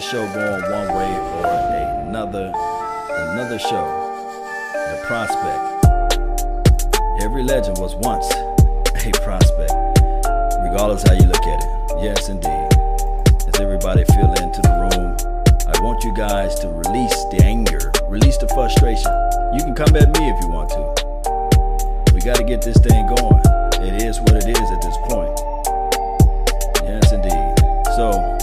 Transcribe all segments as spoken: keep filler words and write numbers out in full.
Show going one way or another, another show, The Prospect. Every legend was once a prospect, regardless how you look at it. Yes, indeed. As everybody feel into the room, I want you guys to release the anger, release the frustration. You can come at me if you want to. We got to get this thing going. It is what it is at this point. Yes, indeed. So,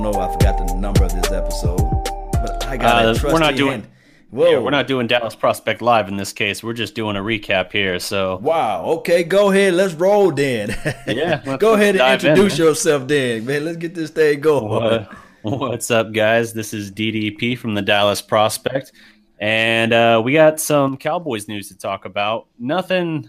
no, I forgot the number of this episode, but I got uh, a trusty we're not doing. Whoa. Yeah, we're not doing Dallas Prospect live in this case. We're just doing a recap here. So wow, okay, go ahead, let's roll then. Yeah, go ahead and introduce in, yourself, man. Then, man, let's get this thing going. What, what's up, guys? This is D D P from the Dallas Prospect, and uh, we got some Cowboys news to talk about. Nothing,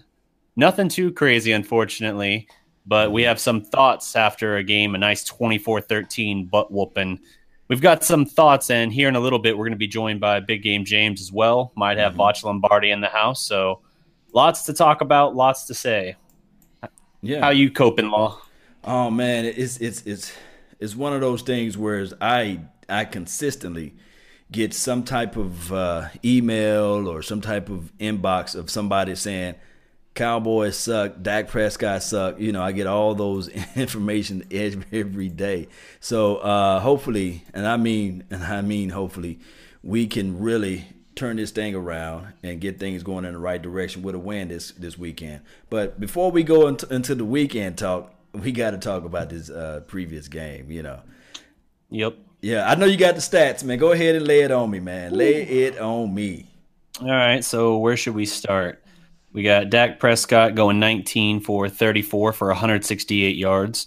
nothing too crazy, unfortunately. But we have some thoughts after a game, a nice twenty-four thirteen butt whooping. We've got some thoughts, and here in a little bit, we're going to be joined by Big Game James as well. Might have mm-hmm. Vach Lombardi in the house, so lots to talk about, lots to say. Yeah, how you coping, Law? Oh man, it's it's it's it's one of those things where I I consistently get some type of uh, email or some type of inbox of somebody saying, Cowboys suck, Dak Prescott suck. You know, I get all those information every day. So uh, hopefully, and I mean, and I mean, hopefully, we can really turn this thing around and get things going in the right direction with a win this this weekend. But before we go into, into the weekend talk, we got to talk about this uh, previous game. You know. Yep. Yeah, I know you got the stats, man. Go ahead and lay it on me, man. Lay it on me. All right. So where should we start? We got Dak Prescott going nineteen for thirty-four for one hundred sixty-eight yards,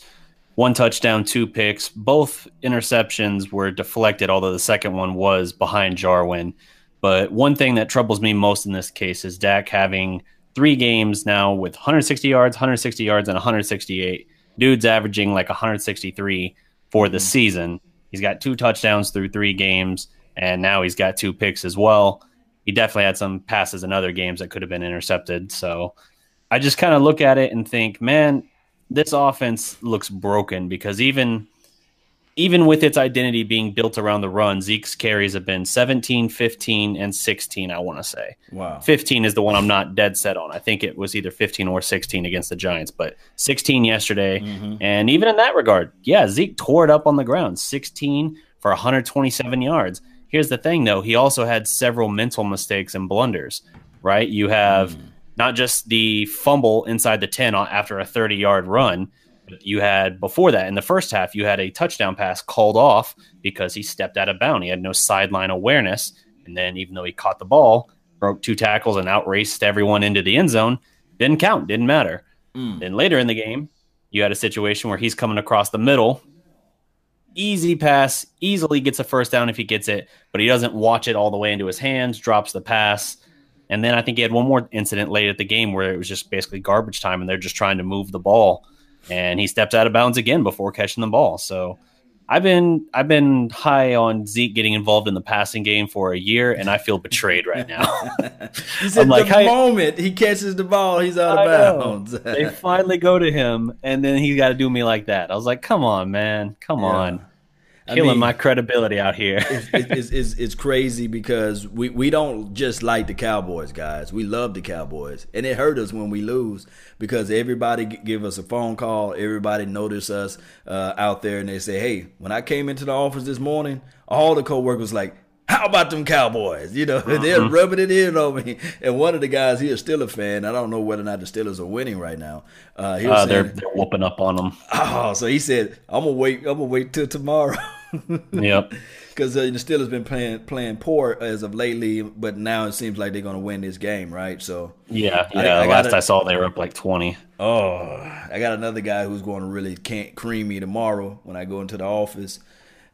one touchdown, two picks. Both interceptions were deflected, although the second one was behind Jarwin. But one thing that troubles me most in this case is Dak having three games now with one hundred sixty yards, one hundred sixty yards, and one hundred sixty-eight. Dude's averaging like one hundred sixty-three for the season. He's got two touchdowns through three games, and now he's got two picks as well. He definitely had some passes in other games that could have been intercepted. So I just kind of look at it and think, man, this offense looks broken because even even with its identity being built around the run, Zeke's carries have been seventeen, fifteen, and sixteen, I want to say. Wow. fifteen is the one I'm not dead set on. I think it was either fifteen or sixteen against the Giants, but sixteen yesterday. Mm-hmm. And even in that regard, yeah, Zeke tore it up on the ground, sixteen for one hundred twenty-seven yards. Here's the thing, though. He also had several mental mistakes and blunders, right? You have mm. not just the fumble inside the ten after a thirty-yard run. But you had before that in the first half, you had a touchdown pass called off because he stepped out of bounds. He had no sideline awareness. And then even though he caught the ball, broke two tackles and outraced everyone into the end zone, didn't count, didn't matter. Mm. Then later in the game, you had a situation where he's coming across the middle. Easy pass, easily gets a first down if he gets it, but he doesn't watch it all the way into his hands, drops the pass. And then I think he had one more incident late at the game where it was just basically garbage time and they're just trying to move the ball. And he steps out of bounds again before catching the ball. So I've been I've been high on Zeke getting involved in the passing game for a year, and I feel betrayed right now. He's I'm at like, the hey, moment he catches the ball, he's out I of bounds. They finally go to him, and then he's got to do me like that. I was like, come on, man, come yeah. on. Killing I mean, my credibility out here. it's, it's, it's, it's crazy because we, we don't just like the Cowboys, guys. We love the Cowboys. And it hurt us when we lose because everybody give us a phone call. Everybody notice us uh, out there and they say, hey, when I came into the office this morning, all the coworkers like, how about them Cowboys? You know, uh-huh. they're rubbing it in over me. And one of the guys, he is still a fan. I don't know whether or not the Steelers are winning right now. Uh, he was uh, saying, they're, they're whooping up on them. Oh, so he said, I'm going to wait. I'm going to wait till tomorrow. Yep. Because uh, the Steelers have been playing playing poor as of lately, but now it seems like they're going to win this game, right? So yeah, I, yeah. I last gotta, I saw, they were up like twenty. Oh, I got another guy who's going to really can't cream me tomorrow when I go into the office.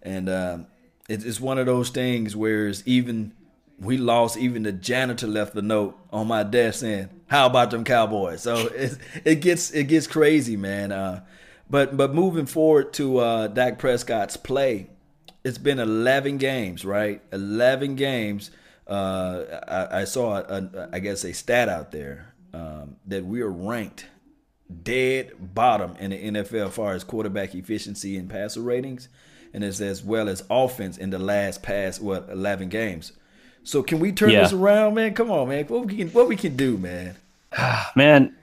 And, um, it's one of those things where even we lost, even the janitor left the note on my desk saying, how about them Cowboys? So it, it gets it gets crazy, man. Uh, but but moving forward to uh, Dak Prescott's play, it's been eleven games, right? eleven games. Uh, I, I saw, a, a, I guess, a stat out there um, that we are ranked dead bottom in the N F L as far as quarterback efficiency and passer ratings. and as, as well as offense in the last past, what, eleven games. So can we turn yeah. this around, man? Come on, man. What we can, what we can do, man. Man,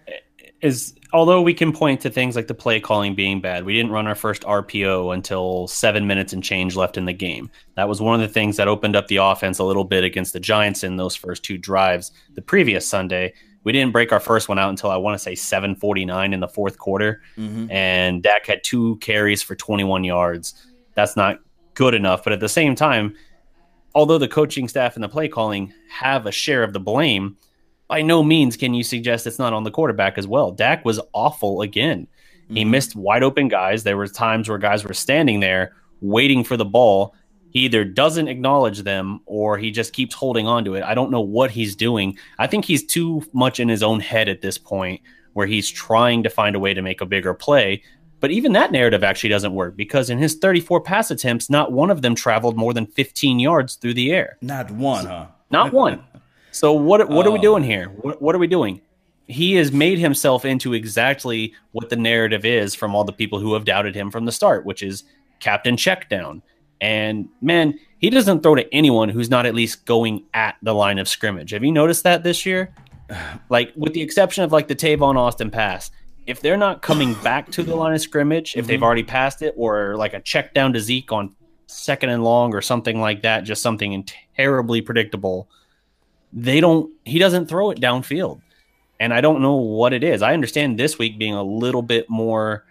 is although we can point to things like the play calling being bad, we didn't run our first R P O until seven minutes and change left in the game. That was one of the things that opened up the offense a little bit against the Giants in those first two drives the previous Sunday. We didn't break our first one out until, I want to say, seven forty-nine in the fourth quarter. Mm-hmm. And Dak had two carries for twenty-one yards. That's not good enough. But at the same time, although the coaching staff and the play calling have a share of the blame, by no means can you suggest it's not on the quarterback as well. Dak was awful again. Mm-hmm. He missed wide open guys. There were times where guys were standing there waiting for the ball. He either doesn't acknowledge them or he just keeps holding on to it. I don't know what he's doing. I think he's too much in his own head at this point where he's trying to find a way to make a bigger play. But even that narrative actually doesn't work, because in his thirty-four pass attempts, not one of them traveled more than fifteen yards through the air. Not one, so, huh? Not one. So what what oh. are we doing here? What, what are we doing? He has made himself into exactly what the narrative is from all the people who have doubted him from the start, which is Captain Checkdown. And, man, he doesn't throw to anyone who's not at least going at the line of scrimmage. Have you noticed that this year? Like, with the exception of, like, the Tavon Austin pass, if they're not coming back to the line of scrimmage, if mm-hmm. they've already passed it, or, like, a check down to Zeke on second and long or something like that, just something terribly predictable, they don't. He doesn't throw it downfield. And I don't know what it is. I understand this week being a little bit more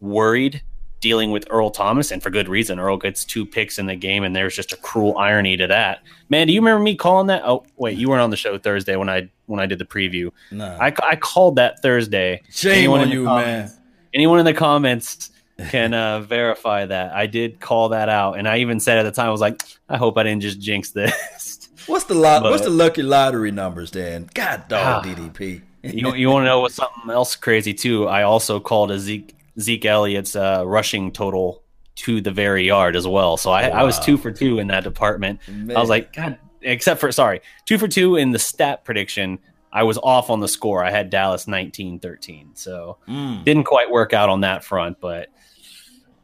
worried dealing with Earl Thomas, and for good reason. Earl gets two picks in the game, and there's just a cruel irony to that. Man, do you remember me calling that? Oh, wait, you weren't on the show Thursday when I when I did the preview. No. I, I called that Thursday. Shame on you, man. Anyone in the comments can uh, verify that. I did call that out, and I even said at the time, I was like, I hope I didn't just jinx this. What's the lot? But, what's the lucky lottery numbers, Dan? God dog, ah, D D P. you you want to know what's something else crazy, too? I also called a Zeke. Zeke Elliott's uh, rushing total to the very yard as well. So I, wow. I was two for two in that department. Man. I was like, God, except for, sorry, two for two in the stat prediction. I was off on the score. I had Dallas nineteen thirteen. So mm. didn't quite work out on that front. But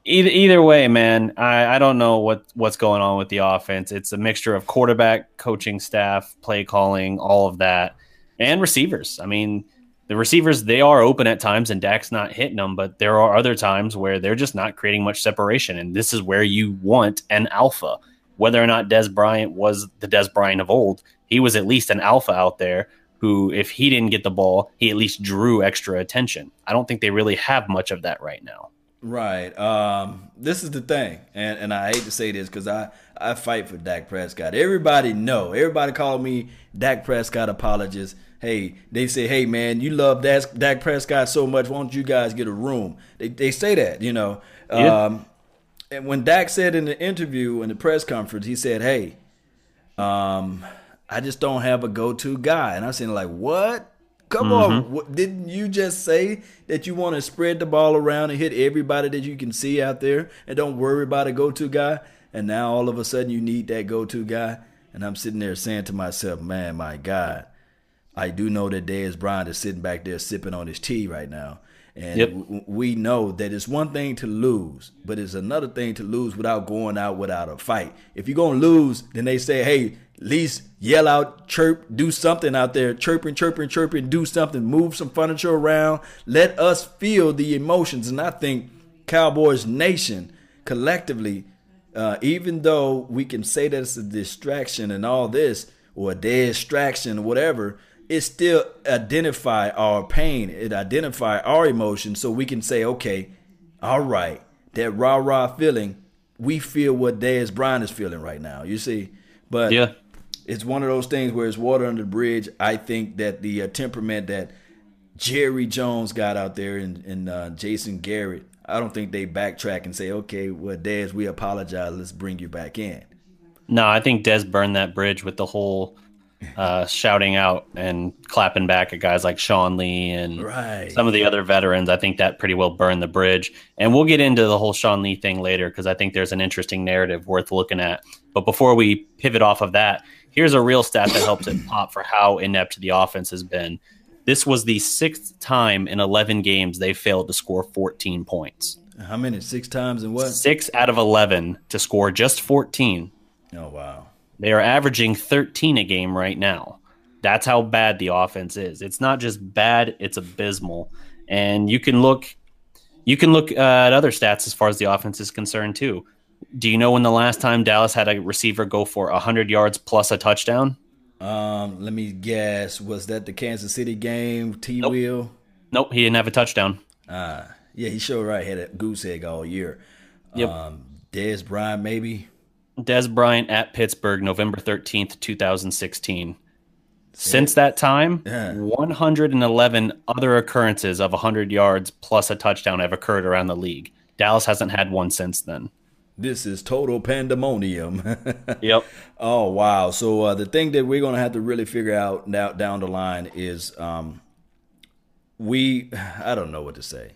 either either way, man, I, I don't know what, what's going on with the offense. It's a mixture of quarterback, coaching staff, play calling, all of that, and receivers. I mean, the receivers, they are open at times, and Dak's not hitting them, but there are other times where they're just not creating much separation, and this is where you want an alpha. Whether or not Dez Bryant was the Dez Bryant of old, he was at least an alpha out there who, if he didn't get the ball, he at least drew extra attention. I don't think they really have much of that right now. Right. Um, this is the thing, and, and I hate to say this because I, I fight for Dak Prescott. Everybody know. Everybody call me Dak Prescott apologist. Hey, they say, hey, man, you love Dak, Dak Prescott so much. Why don't you guys get a room? They they say that, you know. Yeah. Um, and when Dak said in the interview, in the press conference, he said, hey, um, I just don't have a go-to guy. And I'm saying, like, what? Come mm-hmm. on. Didn't you just say that you want to spread the ball around and hit everybody that you can see out there and don't worry about a go-to guy? And now all of a sudden you need that go-to guy. And I'm sitting there saying to myself, man, my God. I do know that Dez Bryant is sitting back there sipping on his tea right now. And yep. w- we know that it's one thing to lose, but it's another thing to lose without going out without a fight. If you're going to lose, then they say, hey, at least yell out, chirp, do something out there, chirping, chirping, chirping, do something, move some furniture around. Let us feel the emotions. And I think Cowboys Nation collectively, uh, even though we can say that it's a distraction and all this, or a distraction or whatever, it still identify our pain. It identify our emotions, so we can say, okay, all right, that rah-rah feeling, we feel what Dez Bryant is feeling right now, you see? But yeah. It's one of those things where it's water under the bridge. I think that the uh, temperament that Jerry Jones got out there and, and uh, Jason Garrett, I don't think they backtrack and say, okay, well, Dez, we apologize. Let's bring you back in. No, I think Dez burned that bridge with the whole – Uh, shouting out and clapping back at guys like Sean Lee and right. some of the other veterans. I think that pretty well burned the bridge. And we'll get into the whole Sean Lee thing later because I think there's an interesting narrative worth looking at. But before we pivot off of that, here's a real stat that helps it pop for how inept the offense has been. This was the sixth time in eleven games they failed to score fourteen points. How many? Six times and what? Six out of eleven to score just fourteen. Oh, wow. They are averaging thirteen a game right now. That's how bad the offense is. It's not just bad, it's abysmal. And you can look you can look uh, at other stats as far as the offense is concerned, too. Do you know when the last time Dallas had a receiver go for one hundred yards plus a touchdown? Um, let me guess. Was that the Kansas City game, T-Wheel? Nope. nope, he didn't have a touchdown. Uh, yeah, he sure right. Had a goose egg all year. Yep. Um, Dez Bryant, maybe? Dez Bryant at Pittsburgh, November thirteenth, twenty sixteen. Since that time, yeah. one hundred eleven other occurrences of one hundred yards plus a touchdown have occurred around the league. Dallas hasn't had one since then. This is total pandemonium. Yep. Oh, wow. So uh, the thing that we're going to have to really figure out now down the line is um, we – I don't know what to say.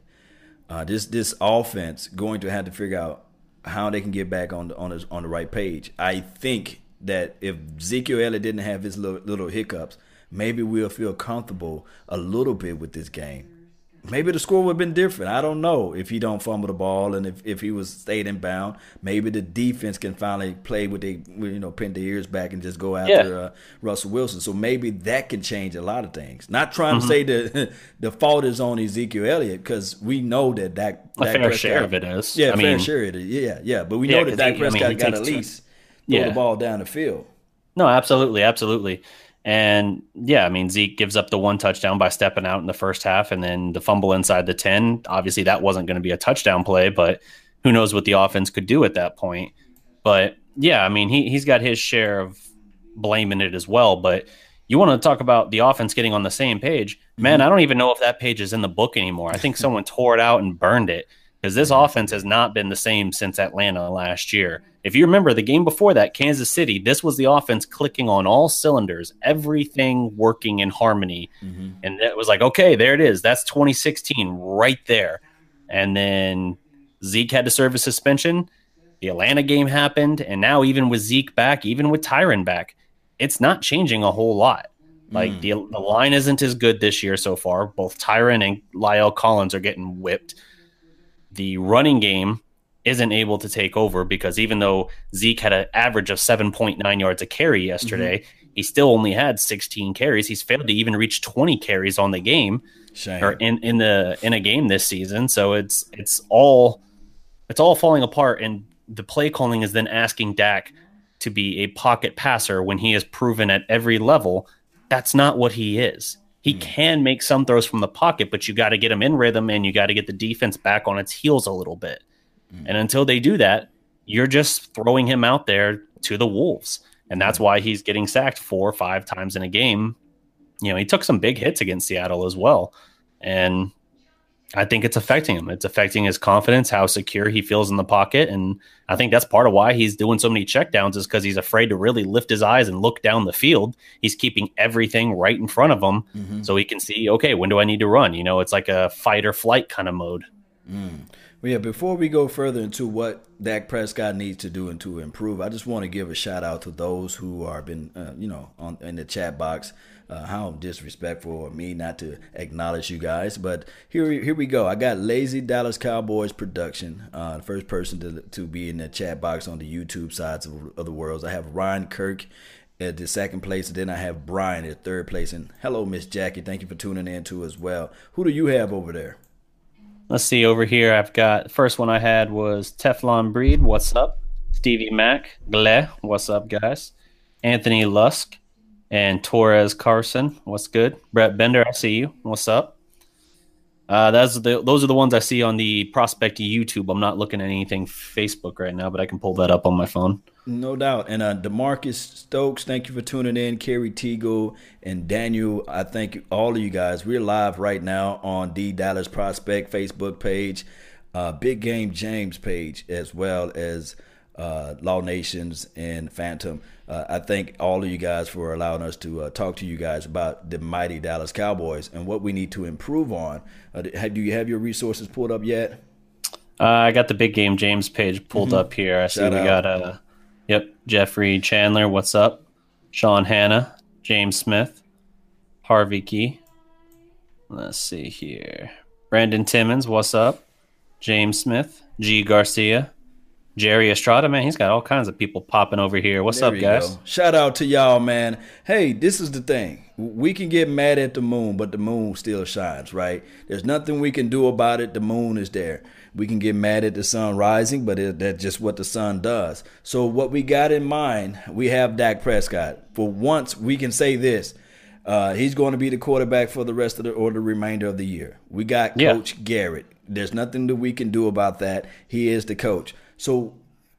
Uh, this this offense going to have to figure out how they can get back on the, on the, on the right page. I think – that if Ezekiel Elliott didn't have his little, little hiccups, maybe we'll feel comfortable a little bit with this game. Maybe the score would have been different. I don't know if he don't fumble the ball and if, if he was stayed in bound. Maybe the defense can finally play with they you know pin their ears back and just go after yeah. uh, Russell Wilson. So maybe that can change a lot of things. Not trying mm-hmm. to say the the fault is on Ezekiel Elliott because we know that Dak a Dak fair Prescott, share of it is. Yeah, I fair mean, share it is. Yeah, yeah. But we yeah, know that Dak he, Prescott I mean, got at least. Yeah. Throw the ball down the field. No, absolutely, absolutely. And, yeah, I mean, Zeke gives up the one touchdown by stepping out in the first half and then the fumble inside the ten. Obviously, that wasn't going to be a touchdown play, but who knows what the offense could do at that point. But, yeah, I mean, he, he's got his share of blaming it as well. But you want to talk about the offense getting on the same page. Man, mm-hmm. I don't even know if that page is in the book anymore. I think someone tore it out and burned it. Because this offense has not been the same since Atlanta last year. If you remember the game before that, Kansas City, this was the offense clicking on all cylinders, everything working in harmony. Mm-hmm. And it was like, okay, there it is. That's twenty sixteen right there. And then Zeke had to serve a suspension. The Atlanta game happened. And now even with Zeke back, even with Tyron back, it's not changing a whole lot. Like mm. the, the line isn't as good this year so far. Both Tyron and La'el Collins are getting whipped. The running game isn't able to take over because even though Zeke had an average of seven point nine yards a carry yesterday, mm-hmm. he still only had sixteen carries. He's failed to even reach twenty carries on the game Shame. or in, in the in a game this season. So it's it's all it's all falling apart, and the play calling is then asking Dak to be a pocket passer when he is proven at every level that's not what he is. He can make some throws from the pocket, but you got to get him in rhythm and you got to get the defense back on its heels a little bit. Mm. And until they do that, you're just throwing him out there to the wolves. And that's why he's getting sacked four or five times in a game. You know, he took some big hits against Seattle as well. And I think it's affecting him. It's affecting his confidence, how secure he feels in the pocket. And I think that's part of why he's doing so many checkdowns is because he's afraid to really lift his eyes and look down the field. He's keeping everything right in front of him mm-hmm. so he can see, okay, when do I need to run? You know, it's like a fight or flight kind of mode. Mm. Well, yeah, before we go further into what Dak Prescott needs to do and to improve, I just want to give a shout out to those who are been, uh, you know, on in the chat box. Uh, how disrespectful of me not to acknowledge you guys, but here, here we go. I got Lazy Dallas Cowboys Production, uh, the first person to to be in the chat box on the YouTube sides of, of the world. I have Ryan Kirk at the second place, and then I have Brian at third place. And hello, Miss Jackie. Thank you for tuning in too as well. Who do you have over there? Let's see over here. I've got the first one I had was Teflon Breed. What's up? Stevie Mack. Gle. What's up, guys? Anthony Lusk. And Torres Carson, what's good? Brett Bender, I see you. What's up? Uh, that's the, those are the ones I see on the Prospect YouTube. I'm not looking at anything Facebook right now, but I can pull that up on my phone. No doubt. And uh, DeMarcus Stokes, thank you for tuning in. Kerry Teagle and Daniel, I thank all of you guys. We're live right now on the Dallas Prospect Facebook page, uh, Big Game James page, as well as uh, Law Nations and Phantom. Uh, I thank all of you guys for allowing us to uh, talk to you guys about the mighty Dallas Cowboys and what we need to improve on. Uh, do you have your resources pulled up yet? Uh, I got the Big Game James page pulled mm-hmm. up here. I see Shout we out. got uh, yep, Jeffrey Chandler, what's up? Sean Hanna, James Smith, Harvey Key. Let's see here. Brandon Timmons, what's up? James Smith, G. Garcia, Jerry Estrada. Man, he's got all kinds of people popping over here. What's up, guys? Shout out to y'all, man. Hey, this is the thing. We can get mad at the moon, but the moon still shines, right? There's nothing we can do about it. The moon is there. We can get mad at the sun rising, but it, that's just what the sun does. So what we got in mind, we have Dak Prescott. For once, we can say this. Uh, he's going to be the quarterback for the rest of the or the remainder of the year. We got yeah. Coach Garrett. There's nothing that we can do about that. He is the coach. So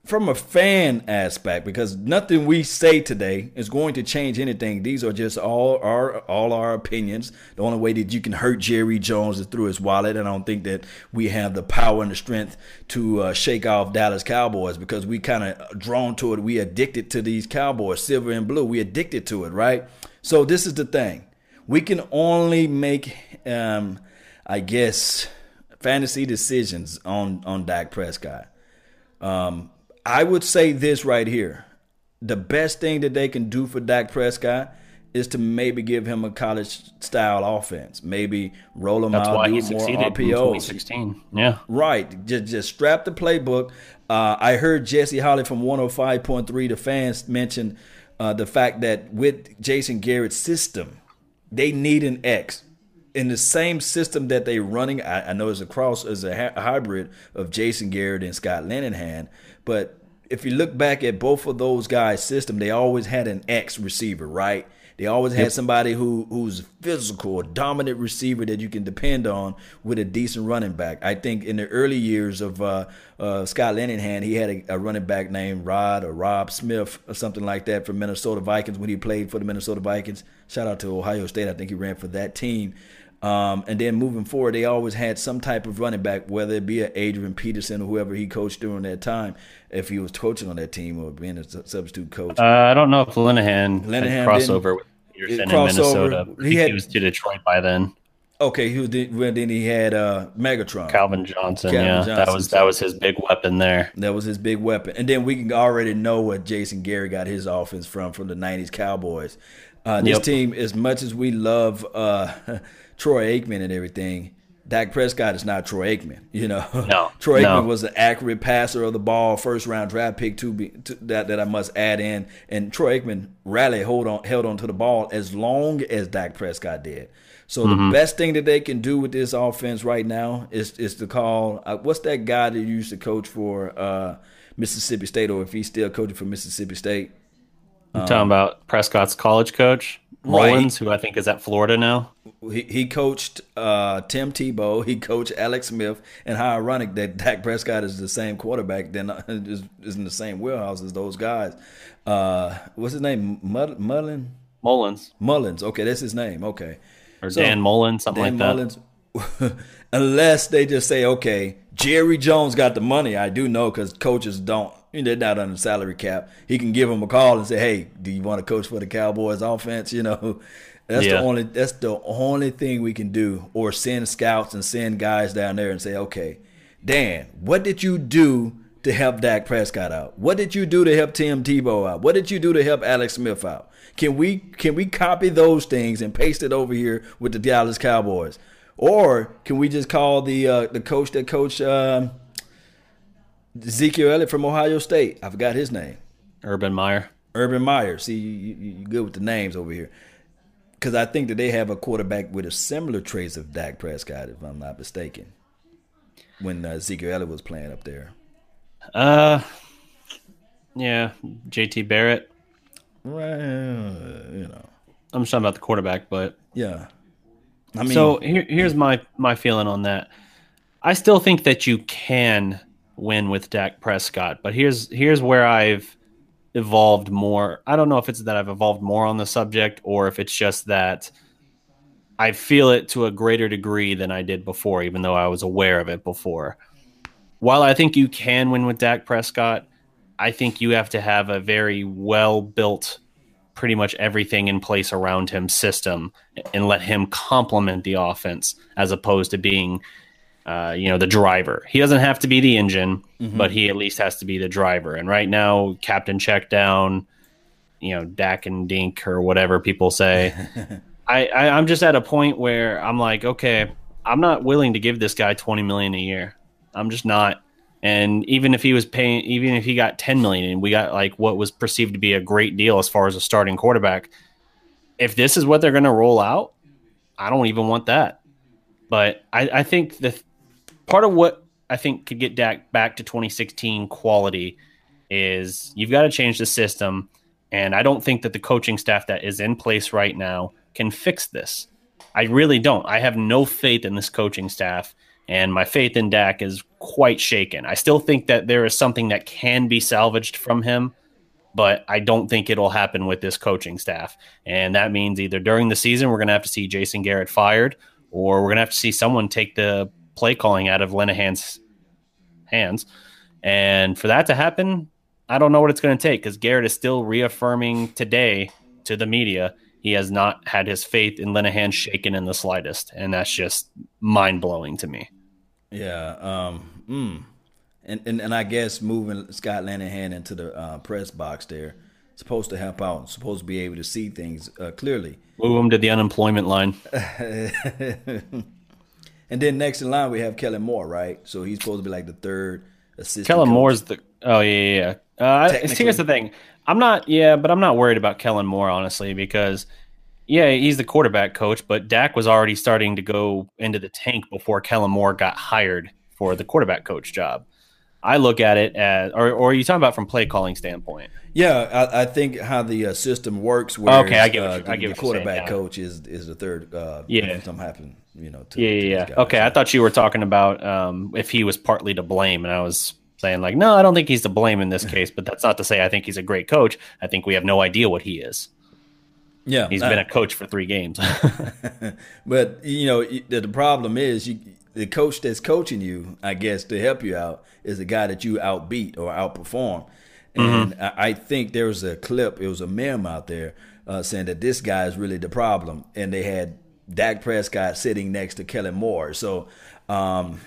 from a fan aspect, because nothing we say today is going to change anything. These are just all our all our opinions. The only way that you can hurt Jerry Jones is through his wallet. And I don't think that we have the power and the strength to uh, shake off Dallas Cowboys, because we kind of drawn to it. We addicted to these Cowboys, silver and blue. We addicted to it, right? So this is the thing. We can only make, um, I guess, fantasy decisions on, on Dak Prescott. Um, I would say this right here. The best thing that they can do for Dak Prescott is to maybe give him a college-style offense. Maybe roll him That's out, do more R P Os. In twenty sixteen. Yeah. Right. Just, just strap the playbook. Uh, I heard Jesse Holly from one oh five point three, the fans, mentioned uh, the fact that with Jason Garrett's system, they need an X. In the same system that they're running, I, I know it's a cross, it's a ha- hybrid of Jason Garrett and Scott Linehan. But if you look back at both of those guys' system, they always had an X receiver, right? They always had somebody who who's physical, a dominant receiver that you can depend on with a decent running back. I think in the early years of uh, uh, Scott Linehan, he had a, a running back named Rod or Rob Smith or something like that for Minnesota Vikings when he played for the Minnesota Vikings. Shout out to Ohio State. I think he ran for that team. Um, and then moving forward, they always had some type of running back, whether it be an Adrian Peterson or whoever he coached during that time, if he was coaching on that team or being a substitute coach. Uh, I don't know if Linehan, Linehan had crossover with Peterson in Minnesota. He, had, he was to Detroit by then. Okay, he was, well, then he had uh, Megatron. Calvin Johnson, Calvin yeah. Johnson. That was that was his big weapon there. That was his big weapon. And then we can already know what Jason Garrett got his offense from, from the nineties Cowboys. Uh, this yep. team, as much as we love uh, Troy Aikman and everything, Dak Prescott is not Troy Aikman. You know, no, Troy Aikman no. was an accurate passer of the ball, first round draft pick to be to, that that I must add in. And Troy Aikman rallied, hold on, held on to the ball as long as Dak Prescott did. So mm-hmm. the best thing that they can do with this offense right now is is to call uh, what's that guy that used to coach for uh, Mississippi State, or if he's still coaching for Mississippi State. You're um, talking about Prescott's college coach, Mullins, right. who I think is at Florida now. He he coached uh, Tim Tebow. He coached Alex Smith. And how ironic that Dak Prescott is the same quarterback, then uh, is, is in the same wheelhouse as those guys. Uh, what's his name? Mud, Mullen? Mullins. Mullins. Okay, that's his name. Okay. Or so, Dan Mullen, something Dan like Mullins. That. Unless they just say, okay, Jerry Jones got the money. I do know, because coaches don't. They're not on the salary cap. He can give him a call and say, "Hey, do you want to coach for the Cowboys offense?" You know, that's yeah. the only that's the only thing we can do. Or send scouts and send guys down there and say, "Okay, Dan, what did you do to help Dak Prescott out? What did you do to help Tim Tebow out? What did you do to help Alex Smith out? Can we can we copy those things and paste it over here with the Dallas Cowboys? Or can we just call the uh, the coach that coached um, Ezekiel Elliott from Ohio State. I forgot his name. Urban Meyer. Urban Meyer. See, you, you, you good with the names over here. Because I think that they have a quarterback with a similar traits of Dak Prescott, if I'm not mistaken, when uh, Ezekiel Elliott was playing up there. Uh, yeah, J T Barrett. Well, you know. I'm just talking about the quarterback, but. Yeah. I mean, so here, here's my, my feeling on that. I still think that you can win with Dak Prescott, but here's here's where I've evolved more. I don't know if it's that I've evolved more on the subject, or if it's just that I feel it to a greater degree than I did before, even though I was aware of it before. While I think you can win with Dak Prescott, I think you have to have a very well-built, pretty much everything in place around him system, and let him complement the offense as opposed to being Uh, you know, the driver. He doesn't have to be the engine, mm-hmm. but he at least has to be the driver. And right now, Captain Checkdown, you know, Dak and Dink or whatever people say. I, I, I'm just at a point where I'm like, okay, I'm not willing to give this guy twenty million dollars a year. I'm just not. And even if he was paying, even if he got ten million dollars and we got like what was perceived to be a great deal as far as a starting quarterback, if this is what they're going to roll out, I don't even want that. But I, I think the part of what I think could get Dak back to twenty sixteen quality is you've got to change the system. And I don't think that the coaching staff that is in place right now can fix this. I really don't. I have no faith in this coaching staff, and my faith in Dak is quite shaken. I still think that there is something that can be salvaged from him, but I don't think it'll happen with this coaching staff. And that means either during the season, we're going to have to see Jason Garrett fired, or we're going to have to see someone take the play calling out of Linehan's hands. And for that to happen, I don't know what it's going to take, because Garrett is still reaffirming today to the media he has not had his faith in Linehan shaken in the slightest, and that's just mind-blowing to me. Yeah, um, mm. and, and and I guess moving Scott Linehan into the uh, press box there, supposed to help out, supposed to be able to see things uh, clearly. Move him to the unemployment line. And then next in line we have Kellen Moore, right? So he's supposed to be like the third assistant. Kellen coach. Moore's the oh yeah yeah. Uh, here's the thing. I'm not, yeah, but I'm not worried about Kellen Moore, honestly, because, yeah, he's the quarterback coach, but Dak was already starting to go into the tank before Kellen Moore got hired for the quarterback coach job. I look at it as, or, or are you talking about from play calling standpoint? Yeah, I, I think how the uh, system works. Where okay, I get what uh, I get the quarterback coach is is the third. Uh, yeah, something happened, you know. To, yeah, yeah. To yeah. Guys, okay, so. I thought you were talking about um, if he was partly to blame, and I was. Saying like, no, I don't think he's to blame in this case, but that's not to say I think he's a great coach. I think we have no idea what he is. Yeah, he's I, been a coach for three games. But you know, the, the problem is you, the coach that's coaching you, I guess, to help you out is the guy that you outbeat or outperform. And mm-hmm. I, I think there was a clip, it was a meme out there uh, saying that this guy is really the problem, and they had Dak Prescott sitting next to Kellen Moore. So. Um,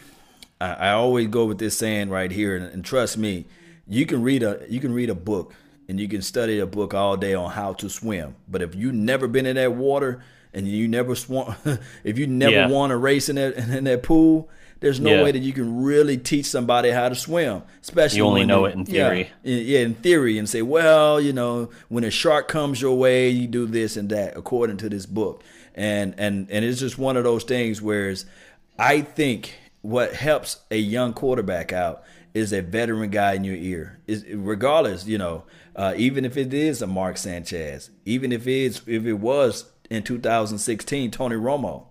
I always go with this saying right here, and, and trust me, you can read a you can read a book and you can study a book all day on how to swim, but if you've never been in that water and you never swam, if you never yeah. won a race in that in that pool, there's no yeah. way that you can really teach somebody how to swim. Especially you only when know they, it in theory. Yeah, yeah, in theory, and say, well, you know, when a shark comes your way, you do this and that according to this book, and and and it's just one of those things. Whereas I think. What helps a young quarterback out is a veteran guy in your ear. Is regardless, you know, uh, even if it is a Mark Sanchez, even if it's if it was in two thousand sixteen Tony Romo,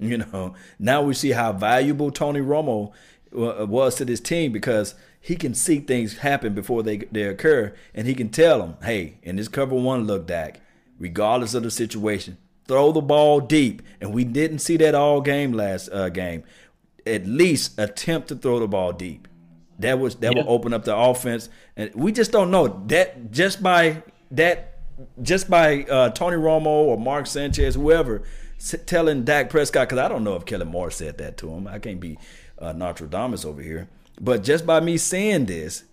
you know, now we see how valuable Tony Romo was to this team because he can see things happen before they they occur, and he can tell them, hey, in this cover one look, Dak, regardless of the situation, throw the ball deep, and we didn't see that all game last uh, game. At least attempt to throw the ball deep. That was that yeah. will open up the offense, and we just don't know that just by that just by uh, Tony Romo or Mark Sanchez, whoever, telling Dak Prescott, because I don't know if Kellen Moore said that to him. I can't be uh, Notre Dame over here, but just by me saying this,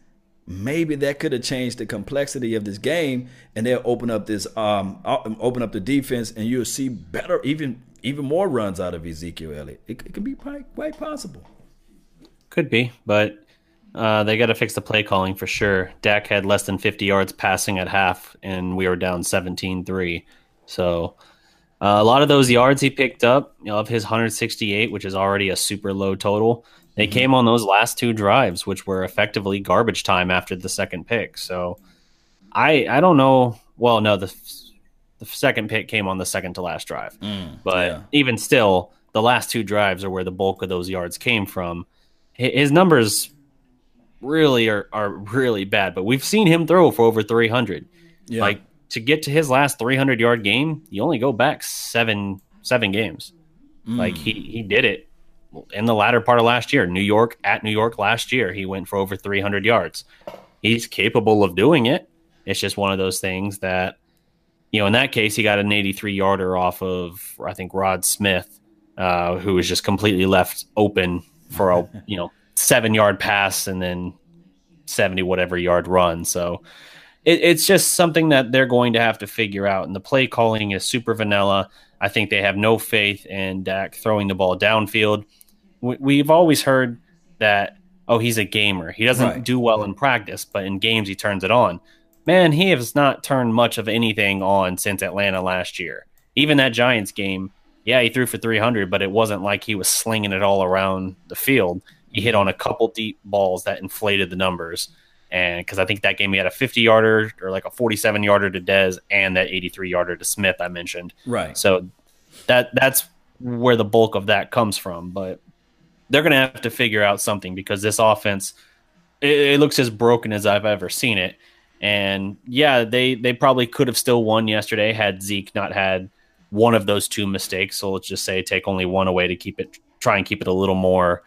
maybe that could have changed the complexity of this game, and they'll open up this um open up the defense, and you'll see better even. Even more runs out of Ezekiel Elliott. It, it could be quite, quite possible. Could be, but uh, they got to fix the play calling for sure. Dak had less than fifty yards passing at half, and we were down seventeen three. So uh, a lot of those yards he picked up, you know, of his one hundred sixty-eight, which is already a super low total, they mm-hmm. came on those last two drives, which were effectively garbage time after the second pick. So I I don't know. Well, no, the... The second pick came on the second to last drive. Mm, but yeah. even still, the last two drives are where the bulk of those yards came from. His numbers really are, are really bad, but we've seen him throw for over three hundred. Yeah. Like, to get to his last three hundred-yard game, you only go back seven seven games. Mm. Like, he, he did it in the latter part of last year. New York, at New York last year, he went for over three hundred yards. He's capable of doing it. It's just one of those things that, you know, in that case, he got an eighty-three-yarder off of, I think, Rod Smith, uh, who was just completely left open for a, you know, seven-yard pass and then seventy-whatever-yard run. So it, it's just something that they're going to have to figure out. And the play calling is super vanilla. I think they have no faith in Dak throwing the ball downfield. We, we've always heard that oh, he's a gamer. He doesn't right. do well in practice, but in games he turns it on. Man, he has not turned much of anything on since Atlanta last year. Even that Giants game, yeah, he threw for three hundred, but it wasn't like he was slinging it all around the field. He hit on a couple deep balls that inflated the numbers. And because I think that game he had a fifty-yarder or like a forty-seven-yarder to Dez and that eighty-three-yarder to Smith I mentioned. Right. So that that's where the bulk of that comes from. But they're going to have to figure out something because this offense, it, it looks as broken as I've ever seen it. And, yeah, they, they probably could have still won yesterday had Zeke not had one of those two mistakes. So let's just say take only one away to keep it, try and keep it a little more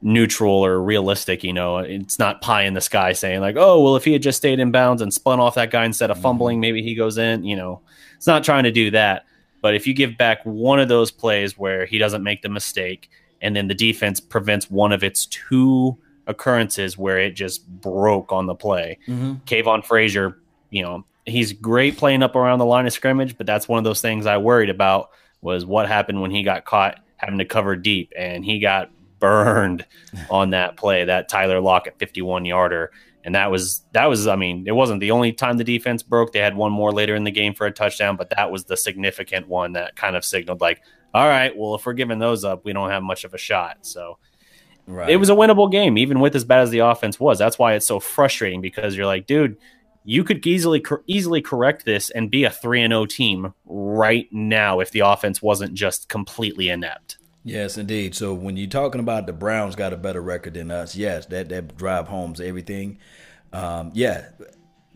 neutral or realistic. You know, it's not pie in the sky saying like, oh, well, if he had just stayed in bounds and spun off that guy instead of fumbling, maybe he goes in. You know, it's not trying to do that. But if you give back one of those plays where he doesn't make the mistake and then the defense prevents one of its two occurrences where it just broke on the play. Mm-hmm. Kayvon Frazier, you know, he's great playing up around the line of scrimmage, but that's one of those things I worried about was what happened when he got caught having to cover deep, and he got burned on that play, that Tyler Lockett fifty-one-yarder. And that was, that was, I mean, it wasn't the only time the defense broke. They had one more later in the game for a touchdown, but that was the significant one that kind of signaled like, all right, well, if we're giving those up, we don't have much of a shot. So right. It was a winnable game, even with as bad as the offense was. That's why it's so frustrating, because you're like, dude, you could easily easily correct this and be a three and oh team right now if the offense wasn't just completely inept. Yes, indeed. So when you're talking about the Browns got a better record than us, yes, that, that drive home's everything. Um, yeah.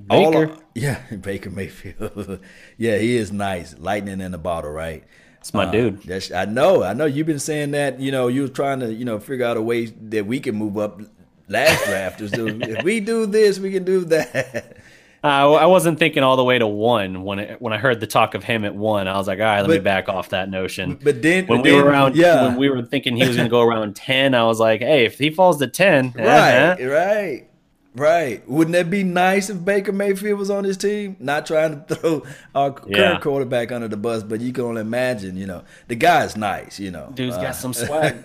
Baker. All, yeah, Baker Mayfield. Yeah, he is nice. Lightning in a bottle, right? It's my uh, dude. That's, I know. I know you've been saying that. You know, you were trying to, you know, figure out a way that we can move up last draft. So if we do this, we can do that. Uh, I wasn't thinking all the way to one when it, when I heard the talk of him at one. I was like, all right, let but, me back off that notion. But then when we then, were around, yeah. when we were thinking he was going to go around ten, I was like, hey, if he falls to ten, right, uh-huh. right. Right. Wouldn't that be nice if Baker Mayfield was on his team? Not trying to throw our current yeah. quarterback under the bus, but you can only imagine, you know, the guy's nice, you know. Dude's uh, got some swag.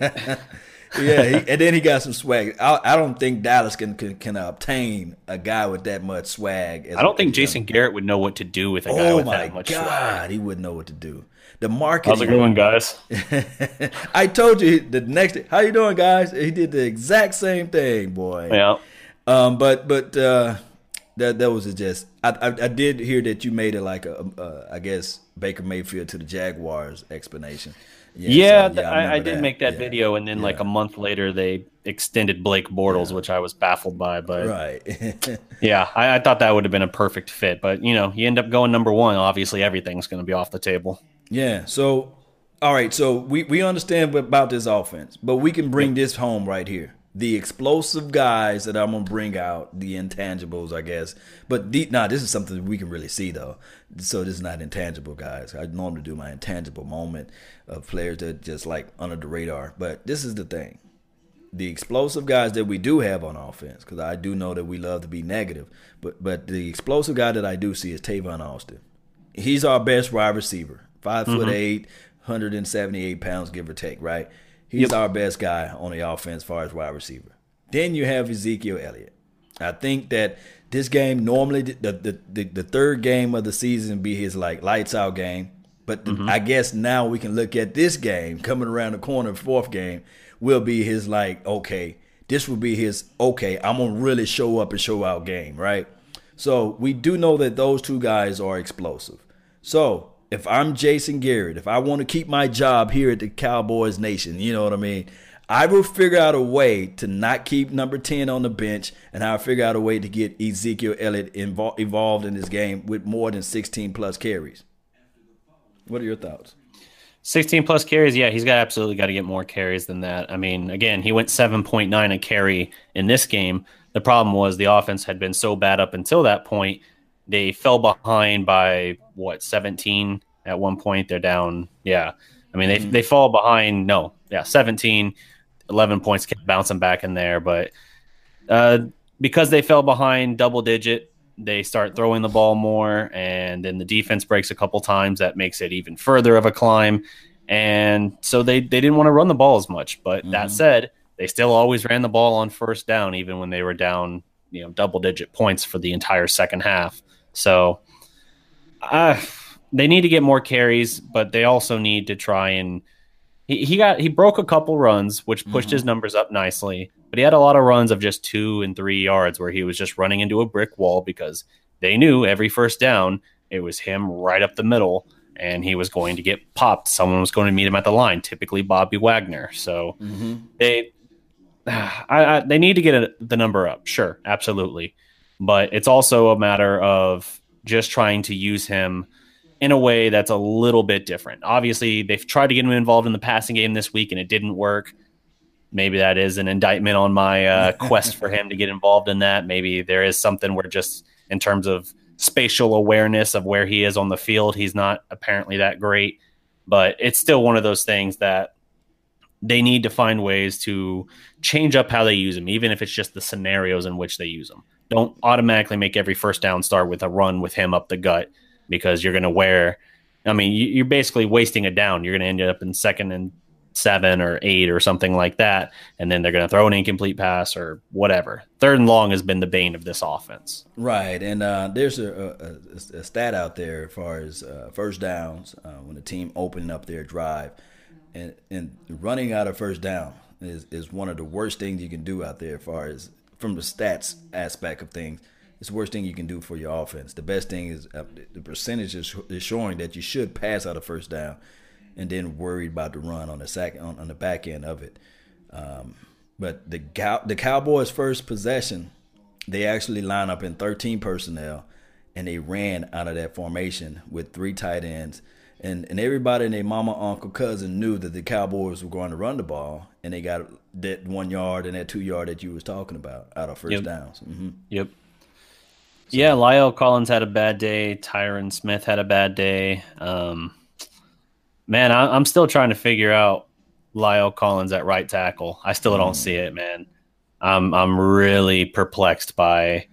yeah, he, and then he got some swag. I, I don't think Dallas can, can can obtain a guy with that much swag. As I don't think Jason Garrett would know what to do with a guy oh with that much God, swag. Oh, my God, he wouldn't know what to do. The marketing. How's it going, guys? I told you the next day, how you doing, guys? He did the exact same thing, boy. Yeah. Um, but but uh, that that was just I, I I did hear that you made it like a, a, a I guess Baker Mayfield to the Jaguars explanation. Yeah, yeah, so, yeah I, I, I did that. make that yeah. video, and then yeah. like a month later they extended Blake Bortles, yeah. which I was baffled by. But right, yeah, I, I thought that would have been a perfect fit. But you know, you end up going number one. Obviously, everything's going to be off the table. Yeah. So all right, so we we understand about this offense, but we can bring this home right here. The explosive guys that I'm going to bring out, the intangibles, I guess. But the, nah, this is something we can really see, though. So this is not intangible, guys. I normally do my intangible moment of players that just, like, under the radar. But this is the thing. The explosive guys that we do have on offense, because I do know that we love to be negative. But but the explosive guy that I do see is Tavon Austin. He's our best wide receiver. Five mm-hmm. foot eight, one hundred seventy-eight pounds, give or take, right? He's yep. our best guy on the offense as far as wide receiver. Then you have Ezekiel Elliott. I think that this game normally, the the, the, the third game of the season be his like lights out game. But mm-hmm. the, I guess now we can look at this game coming around the corner, fourth game, will be his like, okay, this will be his, okay, I'm going to really show up and show out game, right? So we do know that those two guys are explosive. So if I'm Jason Garrett, if I want to keep my job here at the Cowboys Nation, you know what I mean? I will figure out a way to not keep number ten on the bench, and I'll figure out a way to get Ezekiel Elliott invo- involved in this game with more than sixteen-plus carries. What are your thoughts? sixteen-plus carries, yeah, he's got absolutely got to get more carries than that. I mean, again, he went seven point nine a carry in this game. The problem was the offense had been so bad up until that point. They fell behind by, what, seventeen at one point? They're down, yeah. I mean, they they fall behind, no, yeah, seventeen, eleven points kept bouncing back in there. But uh, because they fell behind double-digit, they start throwing the ball more, and then the defense breaks a couple times. That makes it even further of a climb. And so they, they didn't want to run the ball as much. But mm-hmm. that said, they still always ran the ball on first down, even when they were down, you know, double digit points for the entire second half. So uh, they need to get more carries, but they also need to try and he, he got, he broke a couple runs, which pushed mm-hmm. his numbers up nicely, but he had a lot of runs of just two and three yards where he was just running into a brick wall because they knew every first down, it was him right up the middle and he was going to get popped. Someone was going to meet him at the line, typically Bobby Wagner. So mm-hmm. they, I, I, they need to get a, the number up. Sure. Absolutely. But it's also a matter of just trying to use him in a way that's a little bit different. Obviously, they've tried to get him involved in the passing game this week, and it didn't work. Maybe that is an indictment on my uh, quest for him to get involved in that. Maybe there is something where just in terms of spatial awareness of where he is on the field, he's not apparently that great. But it's still one of those things that they need to find ways to change up how they use him, even if it's just the scenarios in which they use him. Don't automatically make every first down start with a run with him up the gut, because you're going to wear, I mean, you, you're basically wasting a down. You're going to end up in second and seven or eight or something like that. And then they're going to throw an incomplete pass or whatever. Third and long has been the bane of this offense. Right. And uh, there's a, a, a stat out there as far as uh, first downs, uh, when the team opening up their drive and, and running out of first down is, is one of the worst things you can do out there as far as from the stats aspect of things. It's the worst thing you can do for your offense. The best thing is uh, the percentage is, is showing that you should pass out of first down and then worry about the run on the sack, on, on the back end of it. Um, but the Cow- the Cowboys' first possession, they actually line up in thirteen personnel, and they ran out of that formation with three tight ends. And, and everybody and their mama, uncle, cousin knew that the Cowboys were going to run the ball, and they got that one yard and that two yard that you was talking about out of first yep. downs. Mm-hmm. Yep. So. Yeah, La'el Collins had a bad day. Tyron Smith had a bad day. Um, man, I, I'm still trying to figure out La'el Collins at right tackle. I still don't mm. see it, man. I'm I'm really perplexed by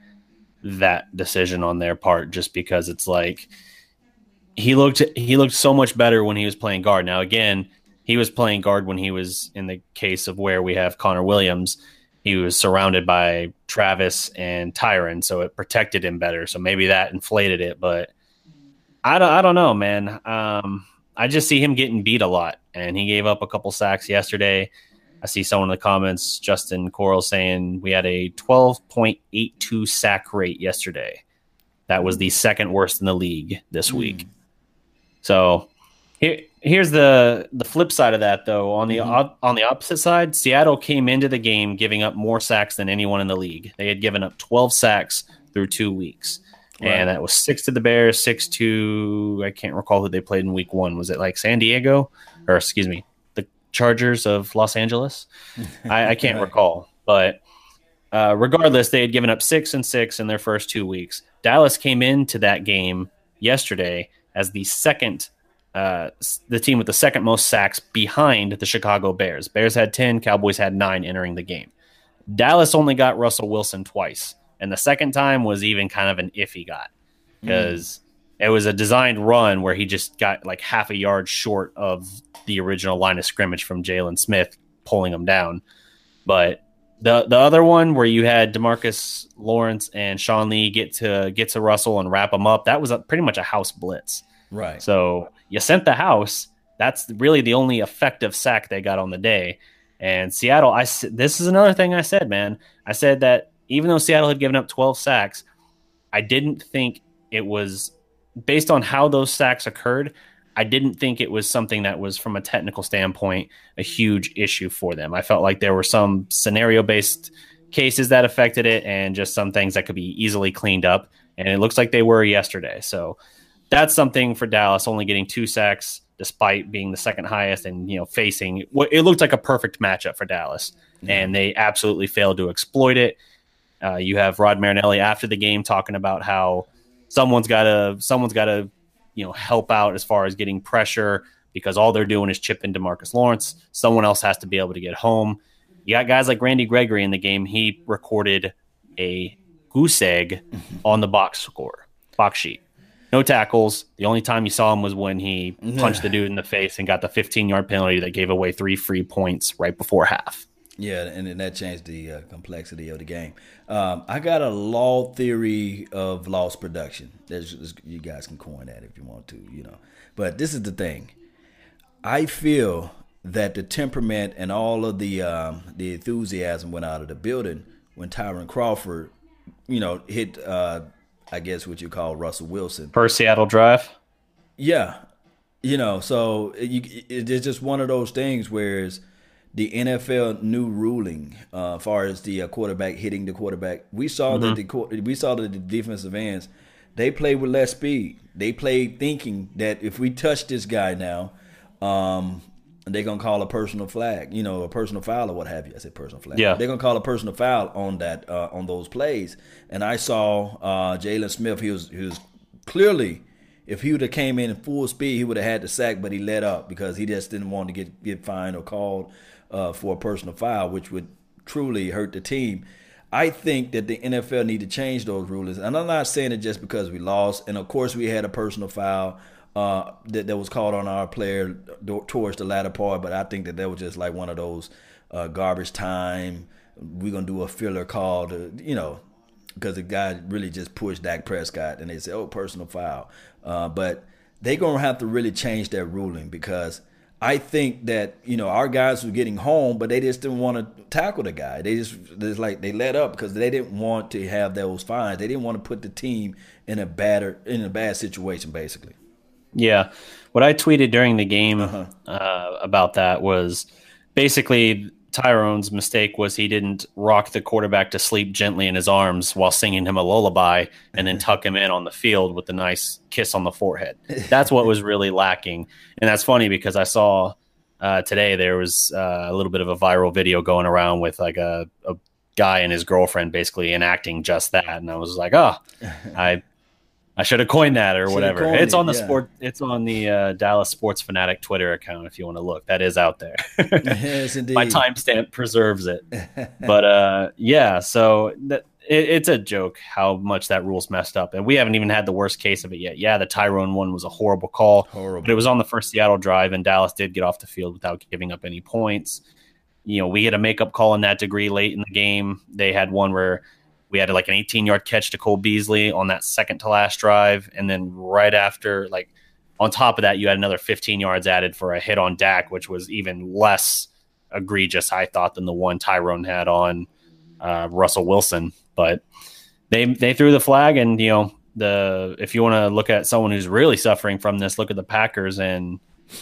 that decision on their part, just because it's like he looked he looked so much better when he was playing guard. Now, again, he was playing guard when he was in the case of where we have Connor Williams. He was surrounded by Travis and Tyron, so it protected him better. So maybe that inflated it, but I don't, I don't know, man. Um, I just see him getting beat a lot, and he gave up a couple sacks yesterday. I see someone in the comments, Justin Coral, saying we had a twelve point eight two sack rate yesterday. That was the second worst in the league this mm. week. So here, here's the, the flip side of that, though. On the mm-hmm. on the opposite side, Seattle came into the game giving up more sacks than anyone in the league. They had given up twelve sacks through two weeks, right. and that was six to the Bears, six to I can't recall who they played in week one. Was it like San Diego, or excuse me, the Chargers of Los Angeles? I, I can't right. recall, but uh, regardless, they had given up six and six in their first two weeks. Dallas came into that game yesterday as the second. Uh, the team with the second most sacks behind the Chicago Bears. Bears had ten, Cowboys had nine entering the game. Dallas only got Russell Wilson twice, and the second time was even kind of an iffy got because mm. it was a designed run where he just got like half a yard short of the original line of scrimmage from Jalen Smith pulling him down. But the the other one where you had DeMarcus Lawrence and Sean Lee get to get to Russell and wrap him up, that was a, pretty much a house blitz. Right. So you sent the house. That's really the only effective sack they got on the day. And Seattle, I, this is another thing I said, man. I said that even though Seattle had given up twelve sacks, I didn't think it was, based on how those sacks occurred, I didn't think it was something that was, from a technical standpoint, a huge issue for them. I felt like there were some scenario-based cases that affected it and just some things that could be easily cleaned up. And it looks like they were yesterday. So that's something for Dallas, only getting two sacks despite being the second highest and, you know, facing what it looked like a perfect matchup for Dallas. Mm-hmm. And they absolutely failed to exploit it. Uh, you have Rod Marinelli after the game talking about how someone's got to someone's got to, you know, help out as far as getting pressure because all they're doing is chipping DeMarcus Lawrence. Someone else has to be able to get home. You got guys like Randy Gregory in the game. He recorded a goose egg on the box score, box sheet. No tackles. The only time you saw him was when he punched the dude in the face and got the fifteen-yard penalty that gave away three free points right before half. Yeah, and, and that changed the uh, complexity of the game. Um, I got a law theory of loss production. There's, you guys can coin that if you want to, you know. But this is the thing. I feel that the temperament and all of the um, the enthusiasm went out of the building when Tyron Crawford, you know, hit, uh, I guess what you call Russell Wilson. First Seattle drive? Yeah. You know, so you, it, it's just one of those things where the N F L new ruling, uh, as far as the uh, quarterback hitting the quarterback, we saw mm-hmm. that the we saw that the defensive ends, they played with less speed. They played thinking that if we touch this guy now, um, they're gonna call a personal flag, you know, a personal foul or what have you. I said personal flag. Yeah. They're gonna call a personal foul on that uh, on those plays. And I saw uh, Jalen Smith. He was he was clearly. If he would have came in full speed, he would have had the sack, but he let up because he just didn't want to get, get fined or called uh, for a personal foul, which would truly hurt the team. I think that the N F L need to change those rulings. And I'm not saying it just because we lost. And, of course, we had a personal foul uh, that, that was called on our player do- towards the latter part, but I think that that was just like one of those uh, garbage time, we're going to do a filler call to, you know, because the guy really just pushed Dak Prescott, and they said, oh, personal foul. Uh, but they're going to have to really change that ruling because I think that, you know, our guys were getting home, but they just didn't want to tackle the guy. They just, just like they let up because they didn't want to have those fines. They didn't want to put the team in a, batter, in a bad situation, basically. Yeah. What I tweeted during the game uh-huh. uh, about that was basically – Tyrone's mistake was he didn't rock the quarterback to sleep gently in his arms while singing him a lullaby and then tuck him in on the field with a nice kiss on the forehead. That's what was really lacking. And that's funny because I saw uh, today there was uh, a little bit of a viral video going around with like a, a guy and his girlfriend basically enacting just that. And I was like, oh, I I should have coined that or whatever. It's on the yeah. sport. It's on the uh, Dallas Sports Fanatic Twitter account if you want to look. That is out there. Yes, indeed. My timestamp preserves it. But uh, yeah, so th- it, it's a joke how much that rule's messed up, and we haven't even had the worst case of it yet. Yeah, the Tyrone one was a horrible call, horrible. But it was on the first Seattle drive, and Dallas did get off the field without giving up any points. You know, we had a makeup call in that degree late in the game. They had one where. We had like an eighteen-yard catch to Cole Beasley on that second-to-last drive. And then right after, like on top of that, you had another fifteen yards added for a hit on Dak, which was even less egregious, I thought, than the one Tyrone had on uh, Russell Wilson. But they they threw the flag. And, you know, the if you want to look at someone who's really suffering from this, look at the Packers and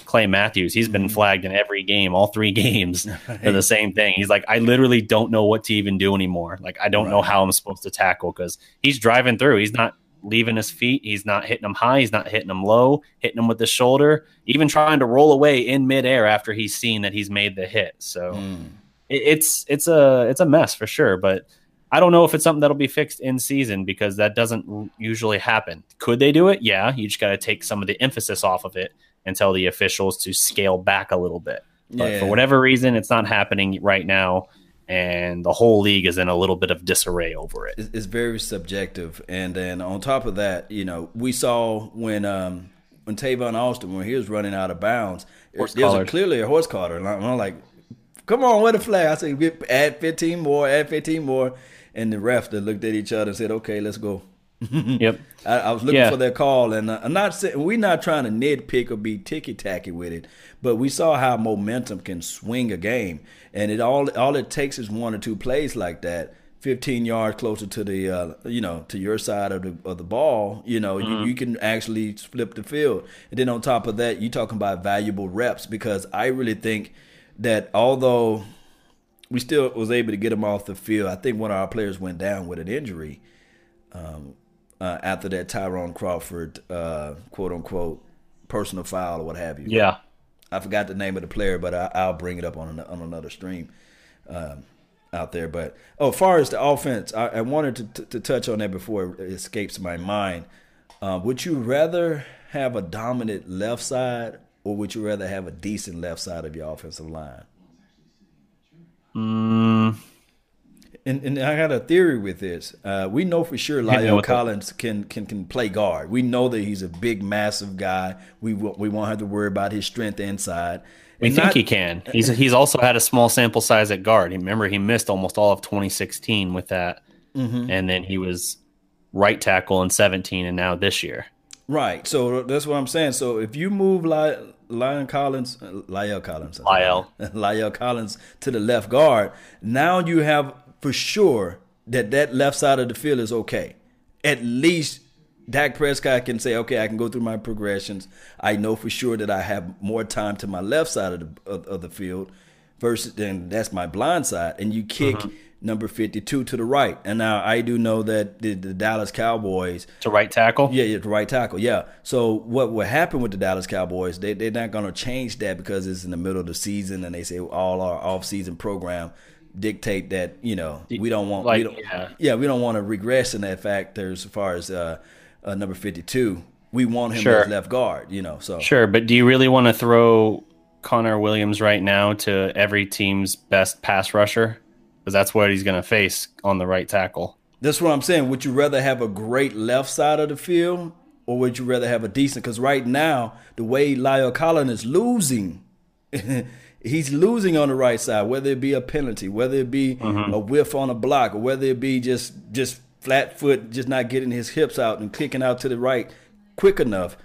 Clay Matthews. He's been flagged in every game, all three games right. for the same thing. He's like, I literally don't know what to even do anymore. Like, I don't right. know how I'm supposed to tackle because he's driving through. He's not leaving his feet. He's not hitting them high. He's not hitting them low, hitting them with the shoulder, even trying to roll away in midair after he's seen that he's made the hit. So mm. it, it's, it's a, it's a mess for sure. But I don't know if it's something that'll be fixed in season because that doesn't usually happen. Could they do it? Yeah. You just got to take some of the emphasis off of it and tell the officials to scale back a little bit. But yeah. for whatever reason, it's not happening right now, and the whole league is in a little bit of disarray over it. It's very subjective. And then on top of that, you know, we saw when um, when Tavon Austin, when he was running out of bounds, there's clearly a horse collar. And I'm like, come on, what a flag. I said, add fifteen more, add fifteen more. And the ref that looked at each other and said, okay, let's go. Yep, I, I was looking yeah. for that call, and uh, I'm not saying we're not trying to nitpick or be ticky tacky with it, but we saw how momentum can swing a game, and it all all it takes is one or two plays like that, fifteen yards closer to the uh, you know to your side of the of the ball, you know mm-hmm. you, you can actually flip the field, and then on top of that, you're talking about valuable reps because I really think that although we still was able to get them off the field, I think one of our players went down with an injury. Um, Uh, after that Tyron Crawford, uh, quote-unquote, personal foul or what have you. Yeah. I forgot the name of the player, but I, I'll bring it up on, an, on another stream um, out there. But oh, as far as the offense, I, I wanted to, to, to touch on that before it escapes my mind. Uh, would you rather have a dominant left side or would you rather have a decent left side of your offensive line? Mm. And, and I got a theory with this. Uh, we know for sure La'el Collins can, can can play guard. We know that he's a big, massive guy. We we won't have to worry about his strength inside. We and think not, he can. He's he's also had a small sample size at guard. Remember, he missed almost all of twenty sixteen with that, mm-hmm. and then he was right tackle in seventeen, and now this year. Right. So that's what I'm saying. So if you move La'el La'el Collins, La'el Collins, La'el La'el Collins to the left guard, now you have for sure that that left side of the field is okay. At least Dak Prescott can say, okay, I can go through my progressions. I know for sure that I have more time to my left side of the of, of the field versus then that's my blind side. And you kick mm-hmm. number fifty-two to the right. And now I do know that the, the Dallas Cowboys to right tackle. Yeah, yeah, to right tackle. Yeah. So what will happen with the Dallas Cowboys? They they're not going to change that because it's in the middle of the season and they say well, all our off-season program. Dictate that you know we don't want like, we don't, yeah. yeah we don't want to regress in that factor as far as uh, uh number fifty-two we want him sure. as left guard you know so sure but do you really want to throw Connor Williams right now to every team's best pass rusher because that's what he's going to face on the right tackle? That's what I'm saying. Would you rather have a great left side of the field or would you rather have a decent? Because right now the way La'el Collins is losing. He's losing on the right side, whether it be a penalty, whether it be mm-hmm. a whiff on a block, or whether it be just just flat foot, just not getting his hips out and kicking out to the right quick enough.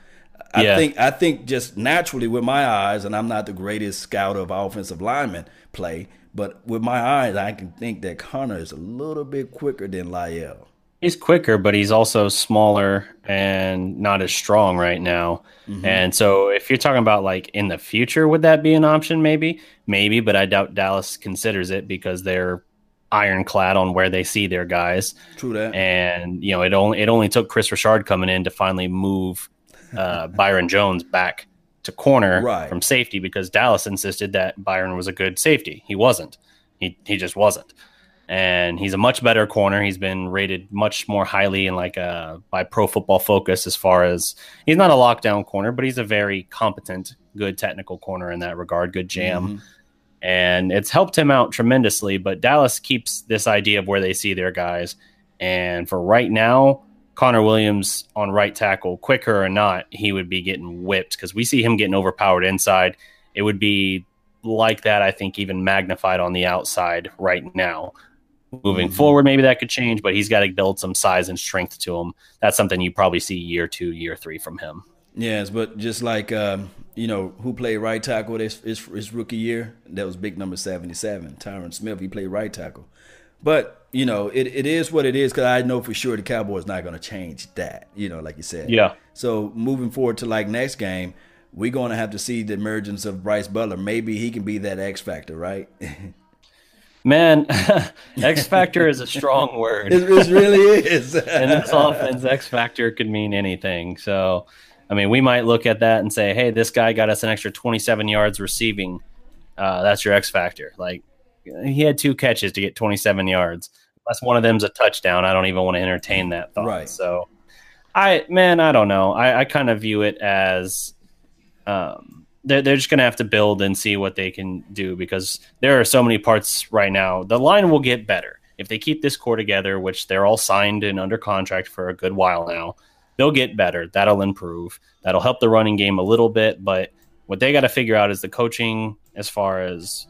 I yeah. think I think just naturally with my eyes, and I'm not the greatest scout of offensive lineman play, but with my eyes, I can think that Connor is a little bit quicker than La'el. He's quicker, but he's also smaller and not as strong right now. Mm-hmm. And so if you're talking about like in the future, would that be an option? Maybe, maybe, but I doubt Dallas considers it because they're ironclad on where they see their guys. True that. And, you know, it only, it only took Chris Richard coming in to finally move uh, Byron Jones back to corner right. from safety because Dallas insisted that Byron was a good safety. He wasn't. He he just wasn't. And he's a much better corner. He's been rated much more highly in like a, by Pro Football Focus as far as he's not a lockdown corner, but he's a very competent, good technical corner in that regard, good jam. Mm-hmm. And it's helped him out tremendously. But Dallas keeps this idea of where they see their guys. And for right now, Connor Williams on right tackle, quicker or not, he would be getting whipped because we see him getting overpowered inside. It would be like that, I think, even magnified on the outside right now. Moving mm-hmm. forward, maybe that could change, but he's got to build some size and strength to him. That's something you probably see year two, year three from him. Yes, but just like, um, you know, who played right tackle this, his, his rookie year? That was big number seventy-seven, Tyron Smith. He played right tackle. But, you know, it, it is what it is because I know for sure the Cowboys not going to change that, you know, like you said. Yeah. So moving forward to like next game, we're going to have to see the emergence of Bryce Butler. Maybe he can be that X factor, right? Man, X factor is a strong word. It, it really is. And this offense, X factor could mean anything. So, I mean, we might look at that and say, hey, this guy got us an extra twenty-seven yards receiving. Uh, that's your X factor. Like, he had two catches to get twenty-seven yards. Unless one of them's a touchdown, I don't even want to entertain that thought. Right. So, I man, I don't know. I, I kind of view it as um, – They're just going to have to build and see what they can do because there are so many parts right now. The line will get better. If they keep this core together, which they're all signed and under contract for a good while now, they'll get better. That'll improve. That'll help the running game a little bit. But what they got to figure out is the coaching as far as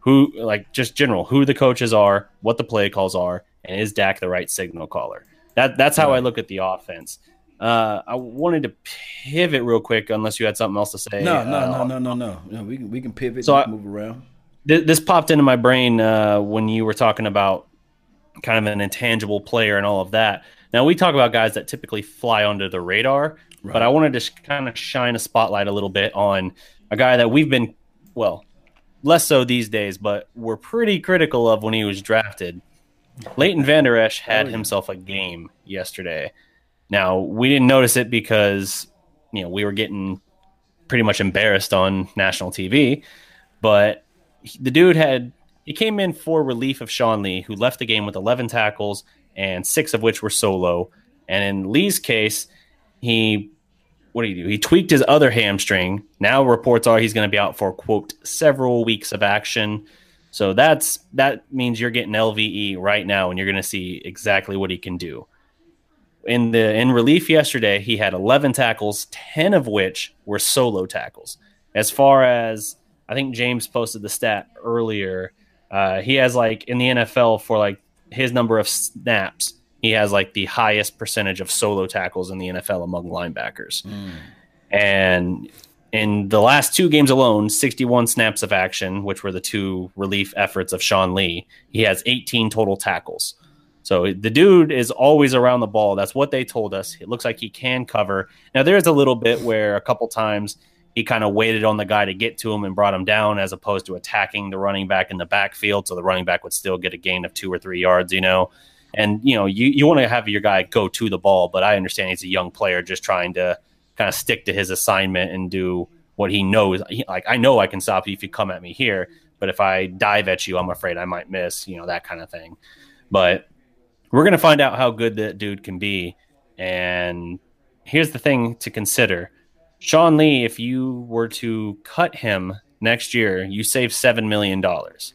who, like just general, who the coaches are, what the play calls are, and is Dak the right signal caller? That That's how I look at the offense. Uh, I wanted to pivot real quick, unless you had something else to say. No, no, uh, no, no, no, no. no we can we can pivot. So and move I, around. Th- this popped into my brain uh, when you were talking about kind of an intangible player and all of that. Now we talk about guys that typically fly under the radar, right. but I wanted to sh- kind of shine a spotlight a little bit on a guy that we've been well less so these days, but we're pretty critical of when he was drafted. Leighton Vander Esch had oh, yeah. himself a game yesterday. Now, we didn't notice it because, you know, we were getting pretty much embarrassed on national T V, but the dude had, he came in for relief of Sean Lee, who left the game with eleven tackles and six of which were solo. And in Lee's case, he, what do you do? He tweaked his other hamstring. Now reports are he's going to be out for, quote, several weeks of action. So that's that means you're getting L V E right now, and you're going to see exactly what he can do. In the in relief yesterday, he had eleven tackles, ten of which were solo tackles. As far as, I think James posted the stat earlier, uh, he has, like, in the N F L for, like, his number of snaps, he has, like, the highest percentage of solo tackles in the N F L among linebackers. Mm. And in the last two games alone, sixty-one snaps of action, which were the two relief efforts of Sean Lee, he has eighteen total tackles. So the dude is always around the ball. That's what they told us. It looks like he can cover. Now, there's a little bit where a couple times he kind of waited on the guy to get to him and brought him down, as opposed to attacking the running back in the backfield, so the running back would still get a gain of two or three yards, you know. And, you know, you, you want to have your guy go to the ball, but I understand he's a young player just trying to kind of stick to his assignment and do what he knows. Like, I know I can stop you if you come at me here, but if I dive at you, I'm afraid I might miss, you know, that kind of thing. But we're going to find out how good that dude can be. And here's the thing to consider. Sean Lee, if you were to cut him next year, you save seven million dollars.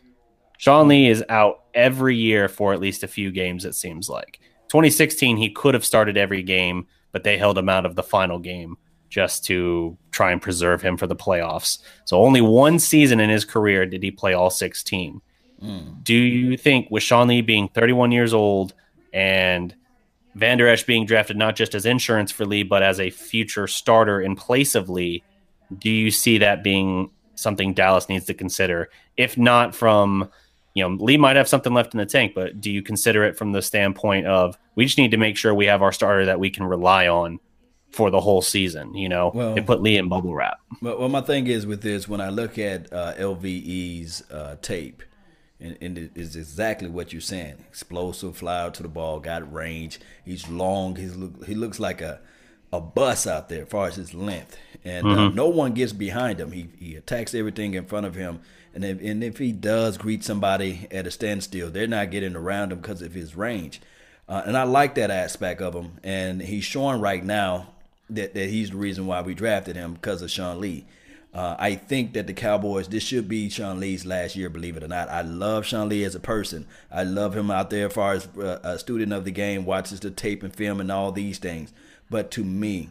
Sean Lee is out every year for at least a few games, it seems like. twenty sixteen, he could have started every game, but they held him out of the final game just to try and preserve him for the playoffs. So only one season in his career did he play all sixteen. Mm. Do you think, with Sean Lee being thirty-one years old and Van Der Esch being drafted not just as insurance for Lee, but as a future starter in place of Lee, do you see that being something Dallas needs to consider? If not from, you know, Lee might have something left in the tank, but do you consider it from the standpoint of, we just need to make sure we have our starter that we can rely on for the whole season, you know, well, and put Lee in bubble wrap? Well, my thing is with this, when I look at uh, L V E's uh, tape, And, and it is exactly what you're saying. Explosive, fly out to the ball, got range. He's long. He's look, he looks like a, a bus out there as far as his length. And mm-hmm. uh, no one gets behind him. He he attacks everything in front of him. And if, and if he does greet somebody at a standstill, they're not getting around him because of his range. Uh, and I like that aspect of him. And he's showing right now that, that he's the reason why we drafted him, because of Sean Lee. Uh, I think that the Cowboys, this should be Sean Lee's last year, believe it or not. I love Sean Lee as a person. I love him out there as far as uh, a student of the game, watches the tape and film and all these things. But to me,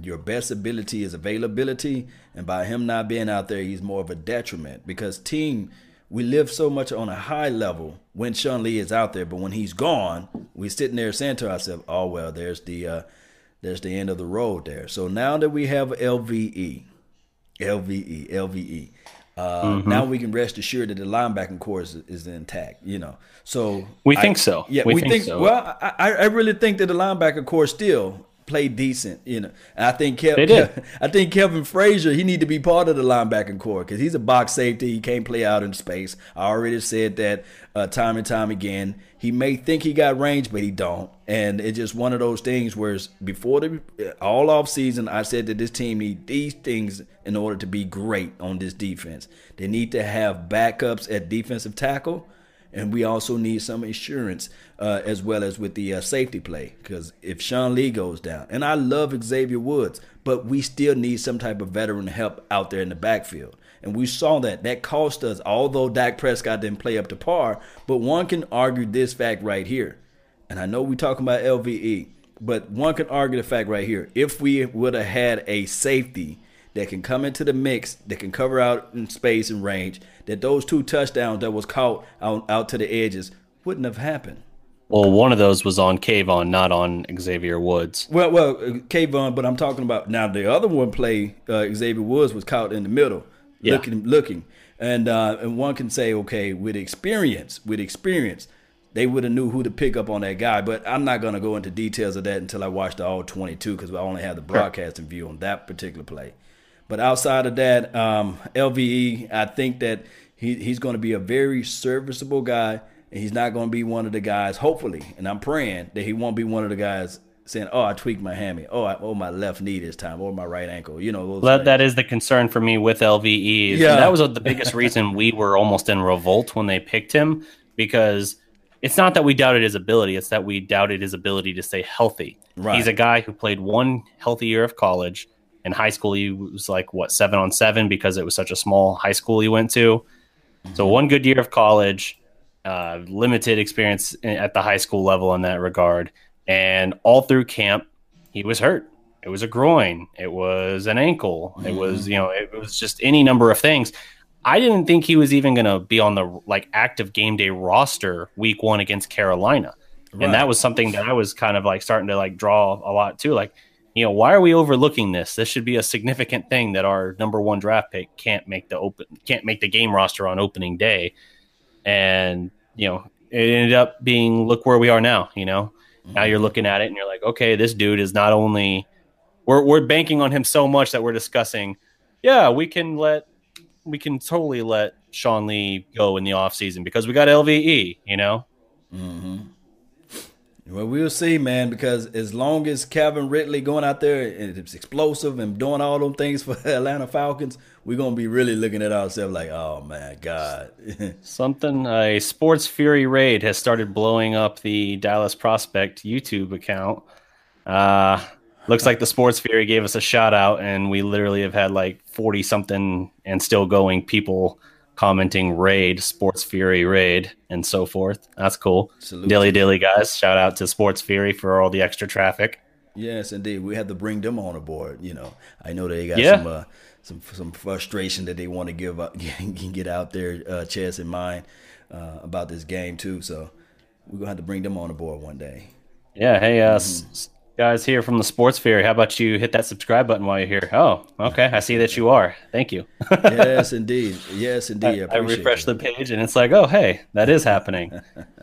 your best ability is availability. And by him not being out there, he's more of a detriment. Because team, we live so much on a high level when Sean Lee is out there. But when he's gone, we're sitting there saying to ourselves, oh, well, there's the, uh, there's the end of the road there. So now that we have L V E. L V E, L V E. Uh, mm-hmm. Now we can rest assured that the linebacking core is, is intact, you know. So we I, think so. Yeah, we, we think, think so. Well, I, I really think that the linebacker core still played decent, you know. And I think Kevin, they did. I think Kevin Frazier, he need to be part of the linebacking core because he's a box safety. He can't play out in space. I already said that uh, time and time again. He may think he got range, but he don't. And it's just one of those things where before the all off season, I said that this team need these things in order to be great on this defense. They need to have backups at defensive tackle. And we also need some insurance uh, as well as with the uh, safety play, because if Sean Lee goes down, and I love Xavier Woods, but we still need some type of veteran help out there in the backfield. And we saw that. That cost us, although Dak Prescott didn't play up to par, but one can argue this fact right here. And I know we're talking about L V E, but one can argue the fact right here. If we would have had a safety that can come into the mix, that can cover out in space and range, that those two touchdowns that was caught out, out to the edges wouldn't have happened. Well, one of those was on Kayvon, not on Xavier Woods. Well, well, Kayvon, but I'm talking about now the other one play, uh, Xavier Woods was caught in the middle, yeah. looking, looking. And, uh, and one can say, okay, with experience, with experience, they would have knew who to pick up on that guy. But I'm not going to go into details of that until I watch the all twenty-two because I only have the broadcasting view on that particular play. But outside of that, um, L V E, I think that he, he's going to be a very serviceable guy, and he's not going to be one of the guys, hopefully, and I'm praying that he won't be one of the guys saying, oh, I tweaked my hammy, oh, I, oh my left knee this time, or my right ankle. You know, those that, that is the concern for me with L V E. Yeah. And that was the biggest reason we were almost in revolt when they picked him, because it's not that we doubted his ability, it's that we doubted his ability to stay healthy. Right. He's a guy who played one healthy year of college. In high school, he was like, what, seven on seven because it was such a small high school he went to. So one good year of college, uh, limited experience at the high school level in that regard. And all through camp, he was hurt. It was a groin. It was an ankle. It was, you know, it was just any number of things. I didn't think he was even going to be on the like active game day roster week one against Carolina. Right. And that was something that I was kind of like starting to like draw a lot too. Like, you know, why are we overlooking this? This should be a significant thing that our number one draft pick can't make the open, can't make the game roster on opening day. And, you know, it ended up being, look where we are now, you know, mm-hmm. Now you're looking at it and you're like, okay, this dude is not only we're, we're banking on him so much that we're discussing. Yeah, we can let, we can totally let Sean Lee go in the offseason because we got L V E, you know? Mm-hmm. Well, we'll see, man, because as long as Calvin Ridley going out there and it's explosive and doing all them things for the Atlanta Falcons, we're going to be really looking at ourselves like, oh, my God. Something, a Sports Fury raid has started blowing up the Dallas Prospect YouTube account. Uh, looks like the Sports Fury gave us a shout out, and we literally have had like forty something and still going people commenting raid, Sports Fury raid, and so forth. That's cool. Salute. Dilly dilly, guys. Shout out to Sports Fury for all the extra traffic. Yes, indeed. We had to bring them on aboard. You know, I know they got yeah. some, uh, some some frustration that they want to give up, get out their uh, chest and mind uh, about this game too. So we're gonna have to bring them on aboard one day. Yeah. Hey, uh. Mm-hmm. S- Guys here from the Sports Fury, how about you hit that subscribe button while you're here? Oh, okay. I see that you are. Thank you. Yes, indeed. Yes, indeed. I, I, I refresh the page and it's like, oh, hey, that is happening.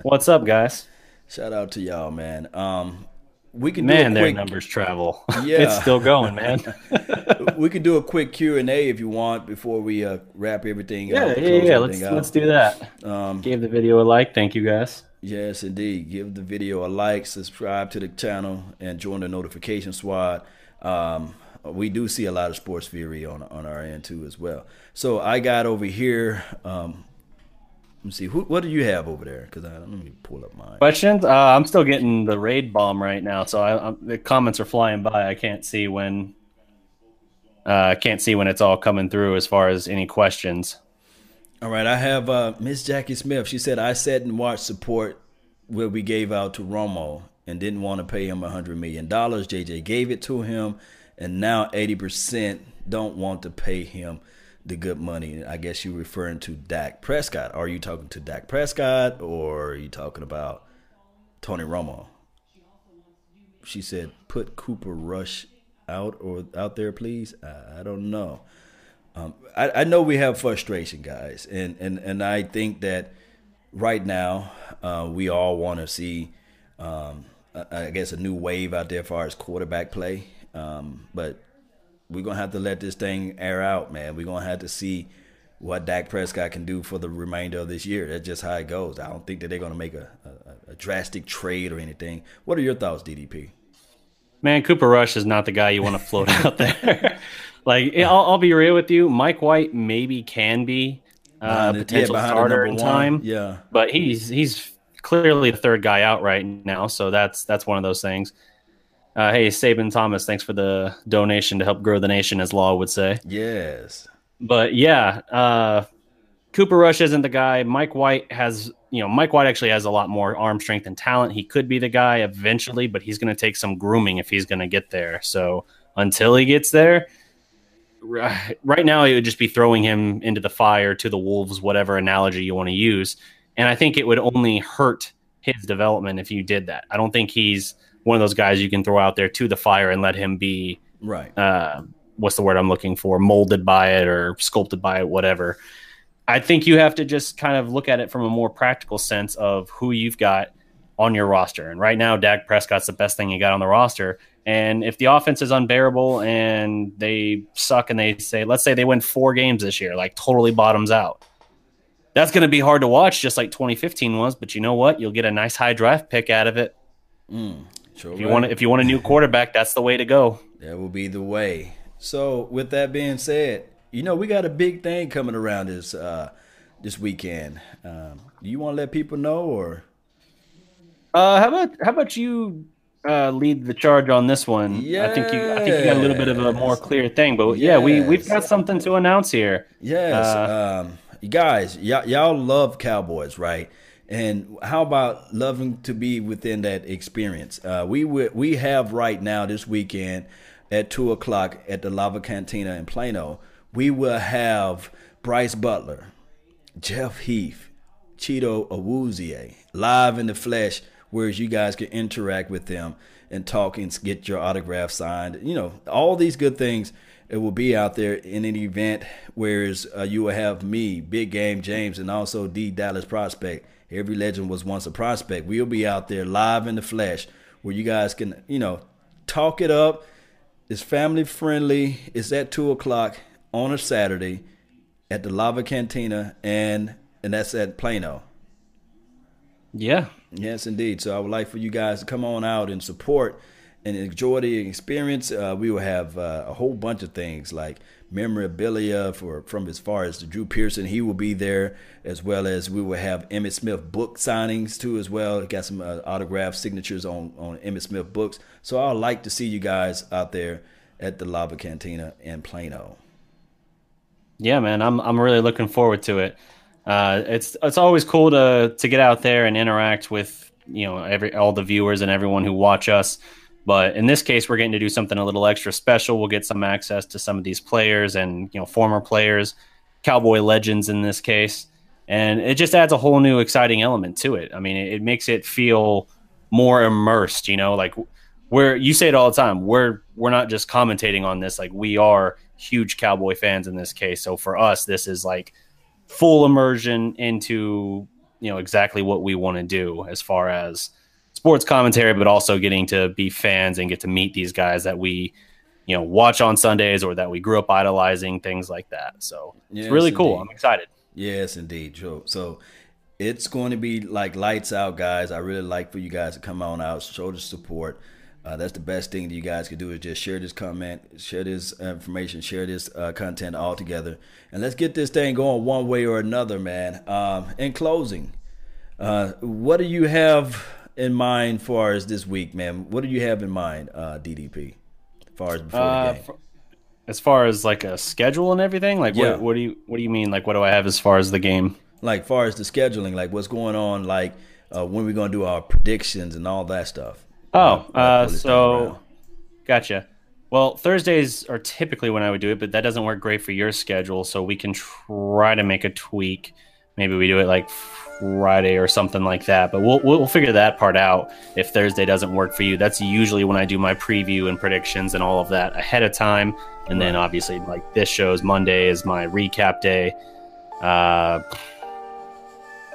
What's up, guys? Shout out to y'all, man. Um, we can man, do a quick... their numbers travel. Yeah, it's still going, man. We could do a quick Q and A if you want before we uh, wrap everything. Yeah, up, yeah, yeah. Let's out. let's do that. Um, Give the video a like. Thank you, guys. Yes, indeed. Give the video a like, subscribe to the channel, and join the notification squad. Um, we do see a lot of Sports Fury on on our end too, as well. So I got over here. Um, let me see. Who, what do you have over there? Because I let me pull up mine. Questions. Uh, I'm still getting the raid bomb right now, so I, I'm, the comments are flying by. I can't see when. I uh, can't see when it's all coming through as far as any questions. All right, I have uh, Miss Jackie Smith. She said, I sat and watched support where we gave out to Romo and didn't want to pay him one hundred million dollars. J J gave it to him, and now eighty percent don't want to pay him the good money. I guess you're referring to Dak Prescott. Are you talking to Dak Prescott, or are you talking about Tony Romo? She said, put Cooper Rush out or out there, please. I, I don't know. Um, I, I know we have frustration, guys, and, and, and I think that right now uh, we all want to see, um, I, I guess, a new wave out there as far as quarterback play. Um, but we're going to have to let this thing air out, man. We're going to have to see what Dak Prescott can do for the remainder of this year. That's just how it goes. I don't think that they're going to make a, a, a drastic trade or anything. What are your thoughts, D D P? Man, Cooper Rush is not the guy you want to float out there. Like, I'll, I'll be real with you, Mike White maybe can be a uh, potential yeah, starter in time. One. Yeah, but he's he's clearly the third guy out right now, so that's that's one of those things. Uh, hey, Saban Thomas, thanks for the donation to help grow the nation, as Law would say. Yes, but yeah, uh, Cooper Rush isn't the guy. Mike White has, you know, Mike White actually has a lot more arm strength and talent. He could be the guy eventually, but he's going to take some grooming if he's going to get there. So until he gets there. Right now, it would just be throwing him into the fire, to the wolves, whatever analogy you want to use. And I think it would only hurt his development if you did that. I don't think he's one of those guys you can throw out there to the fire and let him be, right. Uh, what's the word I'm looking for? Molded by it or sculpted by it, whatever. I think you have to just kind of look at it from a more practical sense of who you've got on your roster. And right now, Dak Prescott's the best thing you got on the roster. And if the offense is unbearable and they suck and they say, let's say they win four games this year, like totally bottoms out, that's going to be hard to watch just like twenty fifteen was. But you know what? You'll get a nice high draft pick out of it. Mm, sure if you right. want, if you want a new quarterback, that's the way to go. That will be the way. So with that being said, you know, we got a big thing coming around this, uh, this weekend. Um, do you want to let people know or? Uh, how about, how about you, Uh, lead the charge on this one. Yes. I think you I think you got a little bit of a more clear thing, but yes. yeah, we, we've got something to announce here. Yes. Uh, um, you guys, y- y'all love Cowboys, right? And how about loving to be within that experience? Uh, we w- we have right now this weekend at two o'clock at the Lava Cantina in Plano, we will have Bryce Butler, Jeff Heath, Cheeto Awuzie live in the flesh, whereas you guys can interact with them and talk and get your autograph signed. You know, all these good things. It will be out there in an event, whereas uh, you will have me, Big Game James, and also the Dallas Prospect. Every legend was once a prospect. We'll be out there live in the flesh where you guys can, you know, talk it up. It's family friendly. It's at two o'clock on a Saturday at the Lava Cantina, and and that's at Plano. Yeah. Yes, indeed. So I would like for you guys to come on out and support and enjoy the experience. Uh, we will have uh, a whole bunch of things like memorabilia for from as far as the Drew Pearson. He will be there, as well as we will have Emmitt Smith book signings too as well. Got some uh, autograph signatures on, on Emmitt Smith books. So I'd like to see you guys out there at the Lava Cantina in Plano. Yeah, man, I'm I'm really looking forward to it. Uh, it's it's always cool to to get out there and interact with, you know, every all the viewers and everyone who watch us. But in this case, we're getting to do something a little extra special. We'll get some access to some of these players and, you know, former players, Cowboy legends in this case. And it just adds a whole new exciting element to it. I mean, it, it makes it feel more immersed, you know, like we're, you say it all the time. We're, we're not just commentating on this. Like, we are huge Cowboy fans in this case. So for us, this is like full immersion into, you know, exactly what we want to do as far as sports commentary, but also getting to be fans and get to meet these guys that we, you know, watch on Sundays or that we grew up idolizing, things like that. So yes, it's really indeed. Cool. I'm excited. Yes, indeed. So it's going to be like lights out, guys. I really like for you guys to come on out, show the support. Uh, that's the best thing that you guys can do is just share this comment, share this information, share this uh, content all together. And let's get this thing going one way or another, man. Um, in closing, uh, what do you have in mind as far as this week, man? What do you have in mind, uh, D D P, as far as before uh, the game? As far as like a schedule and everything? Like, yeah. what, what do you what do you mean? Like, what do I have as far as the game? Like, far as the scheduling, like what's going on, like uh, when we're going to do our predictions and all that stuff. Oh, uh, uh, so gotcha. Well, Thursdays are typically when I would do it, but that doesn't work great for your schedule, so we can try to make a tweak. Maybe we do it like Friday or something like that, but we'll we'll figure that part out if Thursday doesn't work for you. That's usually when I do my preview and predictions and all of that ahead of time, and right. Then obviously like this show's Monday is my recap day. Uh,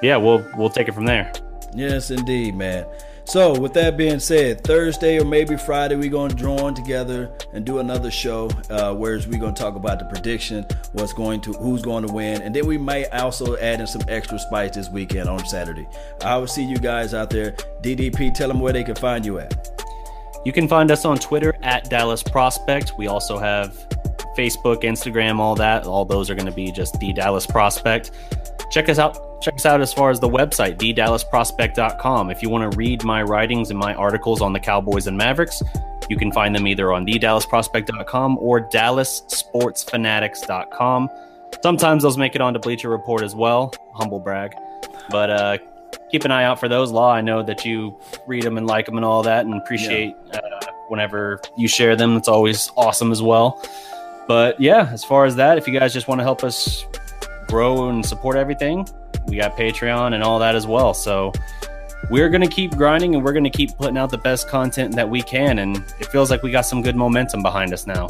yeah, we'll we'll take it from there. Yes, indeed, man. So with that being said, Thursday or maybe Friday, we're going to join together and do another show, uh, whereas we're going to talk about the prediction, what's going to, who's going to win. And then we might also add in some extra spice this weekend on Saturday. I will see you guys out there. D D P, tell them where they can find you at. You can find us on Twitter at Dallas Prospect. We also have Facebook, Instagram, all that. All those are going to be just the Dallas Prospect. Check us out. Check us out as far as the website, the dallas prospect dot com. If you want to read my writings and my articles on the Cowboys and Mavericks, you can find them either on the dallas prospect dot com or dallas sports fanatics dot com. Sometimes those make it onto Bleacher Report as well. Humble brag. But uh, keep an eye out for those. Law, I know that you read them and like them and all that, and appreciate yeah. uh, whenever you share them. It's always awesome as well. But yeah, as far as that, if you guys just want to help us grow and support everything, we got Patreon and all that as well. So we're going to keep grinding, and we're going to keep putting out the best content that we can. And it feels like we got some good momentum behind us now.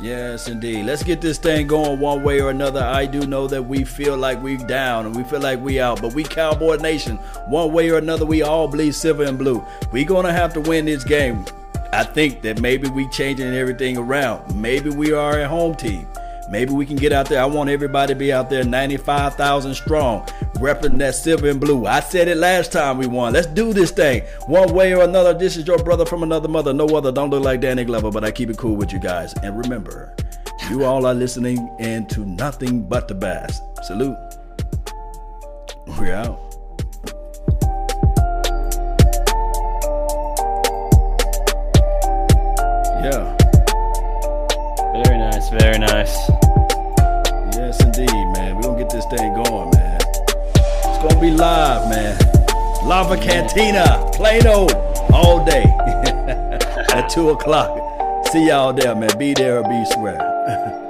Yes, indeed. Let's get this thing going one way or another. I do know that we feel like we're down and we feel like we out, but we Cowboy Nation. One way or another, we all bleed silver and blue. We're going to have to win this game. I think that maybe we changing everything around. Maybe we are a home team. Maybe we can get out there. I want everybody to be out there ninety-five thousand strong, repping that silver and blue. I said it last time we won. Let's do this thing one way or another. This is your brother from another mother. No other. Don't look like Danny Glover, but I keep it cool with you guys. And remember, you all are listening and to nothing but the best. Salute. We're out. Yeah. Very nice, very nice. Yes, indeed, man. We're going to get this thing going. It's going to be live, man. Lava Cantina, Plano, all day at two o'clock. See y'all there, man. Be there or be square.